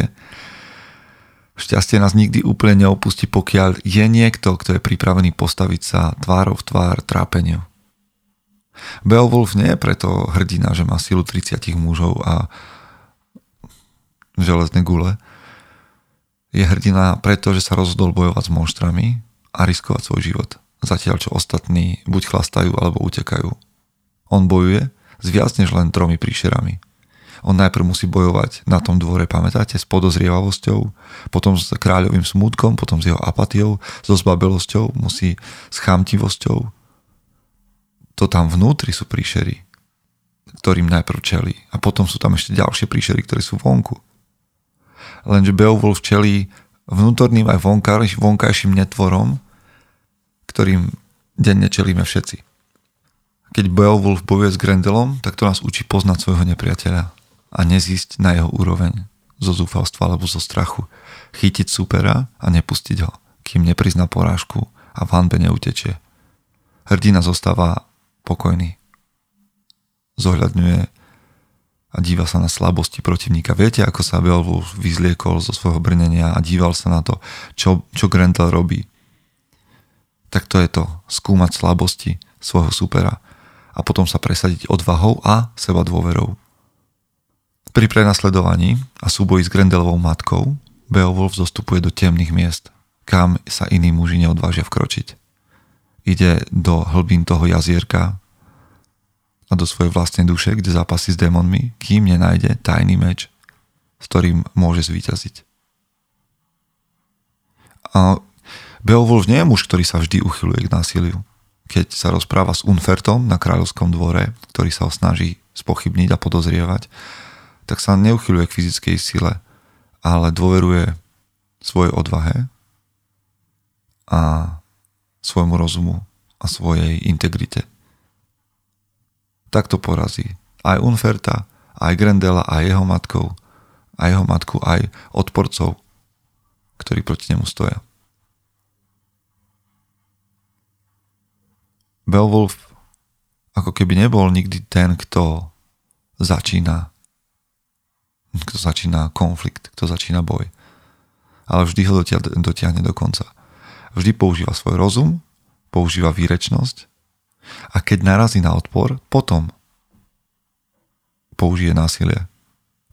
nás nikdy úplne neopustí, pokiaľ je niekto, kto je pripravený postaviť sa tvárov tvár trápeniu. Beowulf nie je preto hrdina, že má silu 30 mužov a železné gule. Je hrdina preto, že sa rozhodol bojovať s monštrami a riskovať svoj život. Zatiaľ, čo ostatní buď chlastajú, alebo utekajú. On bojuje s viac než len 3 príšerami. On najprv musí bojovať na tom dvore, pamätáte, s podozrievavosťou, potom s kráľovým smútkom, potom s jeho apatiou, so zbabelosťou, musí s chamtivosťou. To tam vnútri sú príšery, ktorým najprv čelí. A potom sú tam ešte ďalšie príšery, ktoré sú vonku. Lenže Beowulf čelí vnútorným aj vonkajším netvorom, ktorým denne čelíme všetci. Keď Beowulf bojuje s Grendelom, tak to nás učí poznať svojho nepriateľa a nezísť na jeho úroveň zo zúfalstva alebo zo strachu. Chytiť supera a nepustiť ho, kým neprizná porážku a v hanbe neutečie. Hrdina zostáva pokojný. Zohľadňuje a díva sa na slabosti protivníka. Viete, ako sa Beowulf vyzliekol zo svojho brnenia a díval sa na to, čo Grendel robí. Tak to je to, skúmať slabosti svojho supera a potom sa presadiť odvahou a seba dôverou. Pri prenasledovaní a súboji s Grendelovou matkou Beowulf zostupuje do temných miest, kam sa iní muži neodvážia vkročiť. Ide do hlbín toho jazierka a do svojej vlastnej duše, kde zápasí s démonmi, kým nenájde tajný meč, s ktorým môže zvíťaziť. A Beowulf nie je muž, ktorý sa vždy uchyluje k násiliu. Keď sa rozpráva s Unferthom na kráľovskom dvore, ktorý sa ho snaží spochybniť a podozrievať, tak sa neuchyluje k fyzickej sile, ale dôveruje svojej odvahe a svojmu rozumu a svojej integrite. Tak to porazí aj Unfertha, aj Grendela, aj jeho matku, aj odporcov, ktorí proti nemu stoja. Beowulf ako keby nebol nikdy ten, kto začína konflikt, kto začína boj. Ale vždy ho dotiahne do konca. Vždy používa svoj rozum, používa výrečnosť, a keď narazí na odpor, potom použije násilie,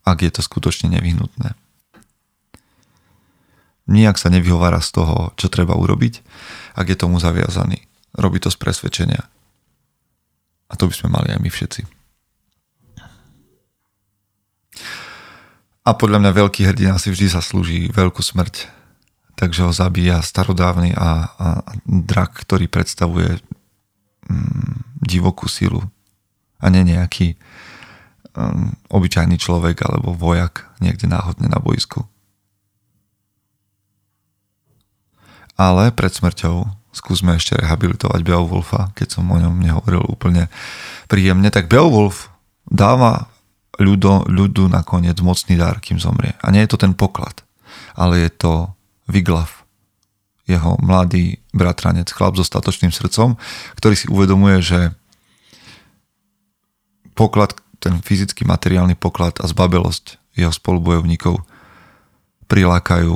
ak je to skutočne nevyhnutné. Nijak sa nevyhovára z toho, čo treba urobiť, ak je tomu zaviazaný. Robí to z presvedčenia. A to by sme mali aj my všetci. A podľa mňa veľký hrdina si vždy zaslúži veľkú smrť. Takže ho zabíja starodávny a drak, ktorý predstavuje divokú silu a nie nejaký obyčajný človek alebo vojak niekde náhodne na bojsku. Ale pred smrťou skúsme ešte rehabilitovať Beowulfa, keď som o ňom nehovoril úplne príjemne, tak Beowulf dáva ľudu nakoniec mocný dar, kým zomrie. A nie je to ten poklad, ale je to Wiglaf, jeho mladý bratranec, chlap so statočným srdcom, ktorý si uvedomuje, že poklad, ten fyzický materiálny poklad a zbabelosť jeho spolubojovníkov prilákajú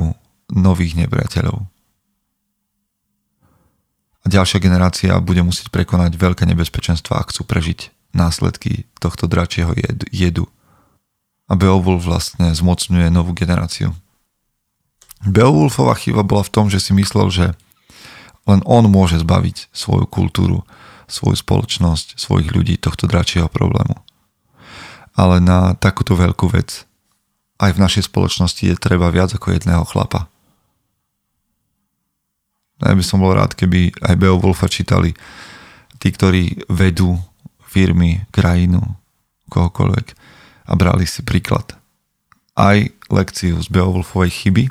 nových nepriateľov. A ďalšia generácia bude musieť prekonať veľké nebezpečenstva, ak chcú prežiť následky tohto dračieho jedu. A Beowulf vlastne zmocňuje novú generáciu. Beowulfova chyba bola v tom, že si myslel, že Len on môže zbaviť svoju kultúru, svoju spoločnosť, svojich ľudí tohto dračieho problému. Ale na takúto veľkú vec aj v našej spoločnosti je treba viac ako jedného chlapa. Ja by som bol rád, keby aj Beowulfa čítali tí, ktorí vedú firmy, krajinu, kohokoľvek a brali si príklad. Aj lekciu z Beowulfovej chyby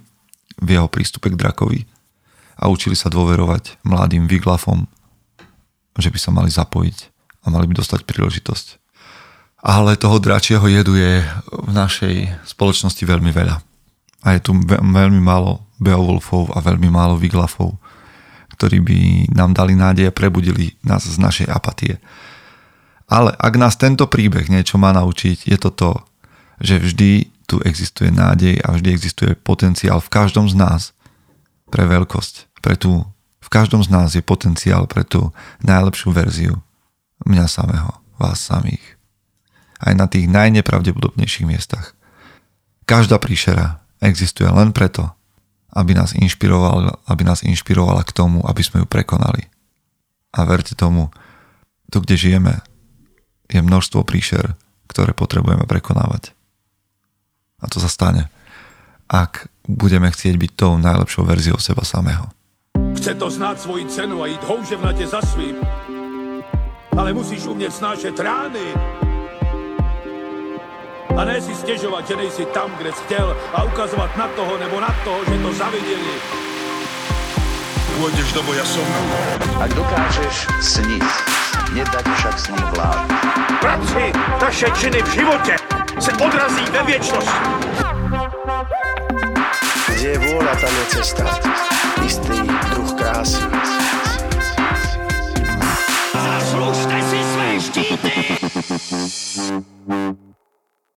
v jeho prístupe k drakovi a učili sa dôverovať mladým Wiglafom, že by sa mali zapojiť a mali by dostať príležitosť. Ale toho dračieho jedu je v našej spoločnosti veľmi veľa. A je tu veľmi málo Beowulfov a veľmi málo Wiglafov, ktorí by nám dali nádej a prebudili nás z našej apatie. Ale ak nás tento príbeh niečo má naučiť, je to to, že vždy tu existuje nádej a vždy existuje potenciál v každom z nás pre veľkosť. V každom z nás je potenciál pre tú najlepšiu verziu mňa samého, vás samých. Aj na tých najnepravdepodobnejších miestach. Každá príšera existuje len preto, aby nás inšpirovala k tomu, aby sme ju prekonali. A verte tomu, tu, kde žijeme, je množstvo príšer, ktoré potrebujeme prekonávať. A to sa stane, ak budeme chcieť byť tou najlepšou verziou seba samého. Chce to znáť svoji cenu a ísť houževnate za svým, ale musíš umieť snášať rány a ne si stěžovat, že nejsi tam, kde jsi chtěl a ukazovat na toho nebo na toho, že to zaviděli. Pôjdeš do boja som. Ak dokážeš sniť, nedať však snom vládu. Práci, naše činy v živote se odrazí ve věčnosti. Kde je vôľa, tam je cesta. Istý druh krásy. Zaslužte si své štíty!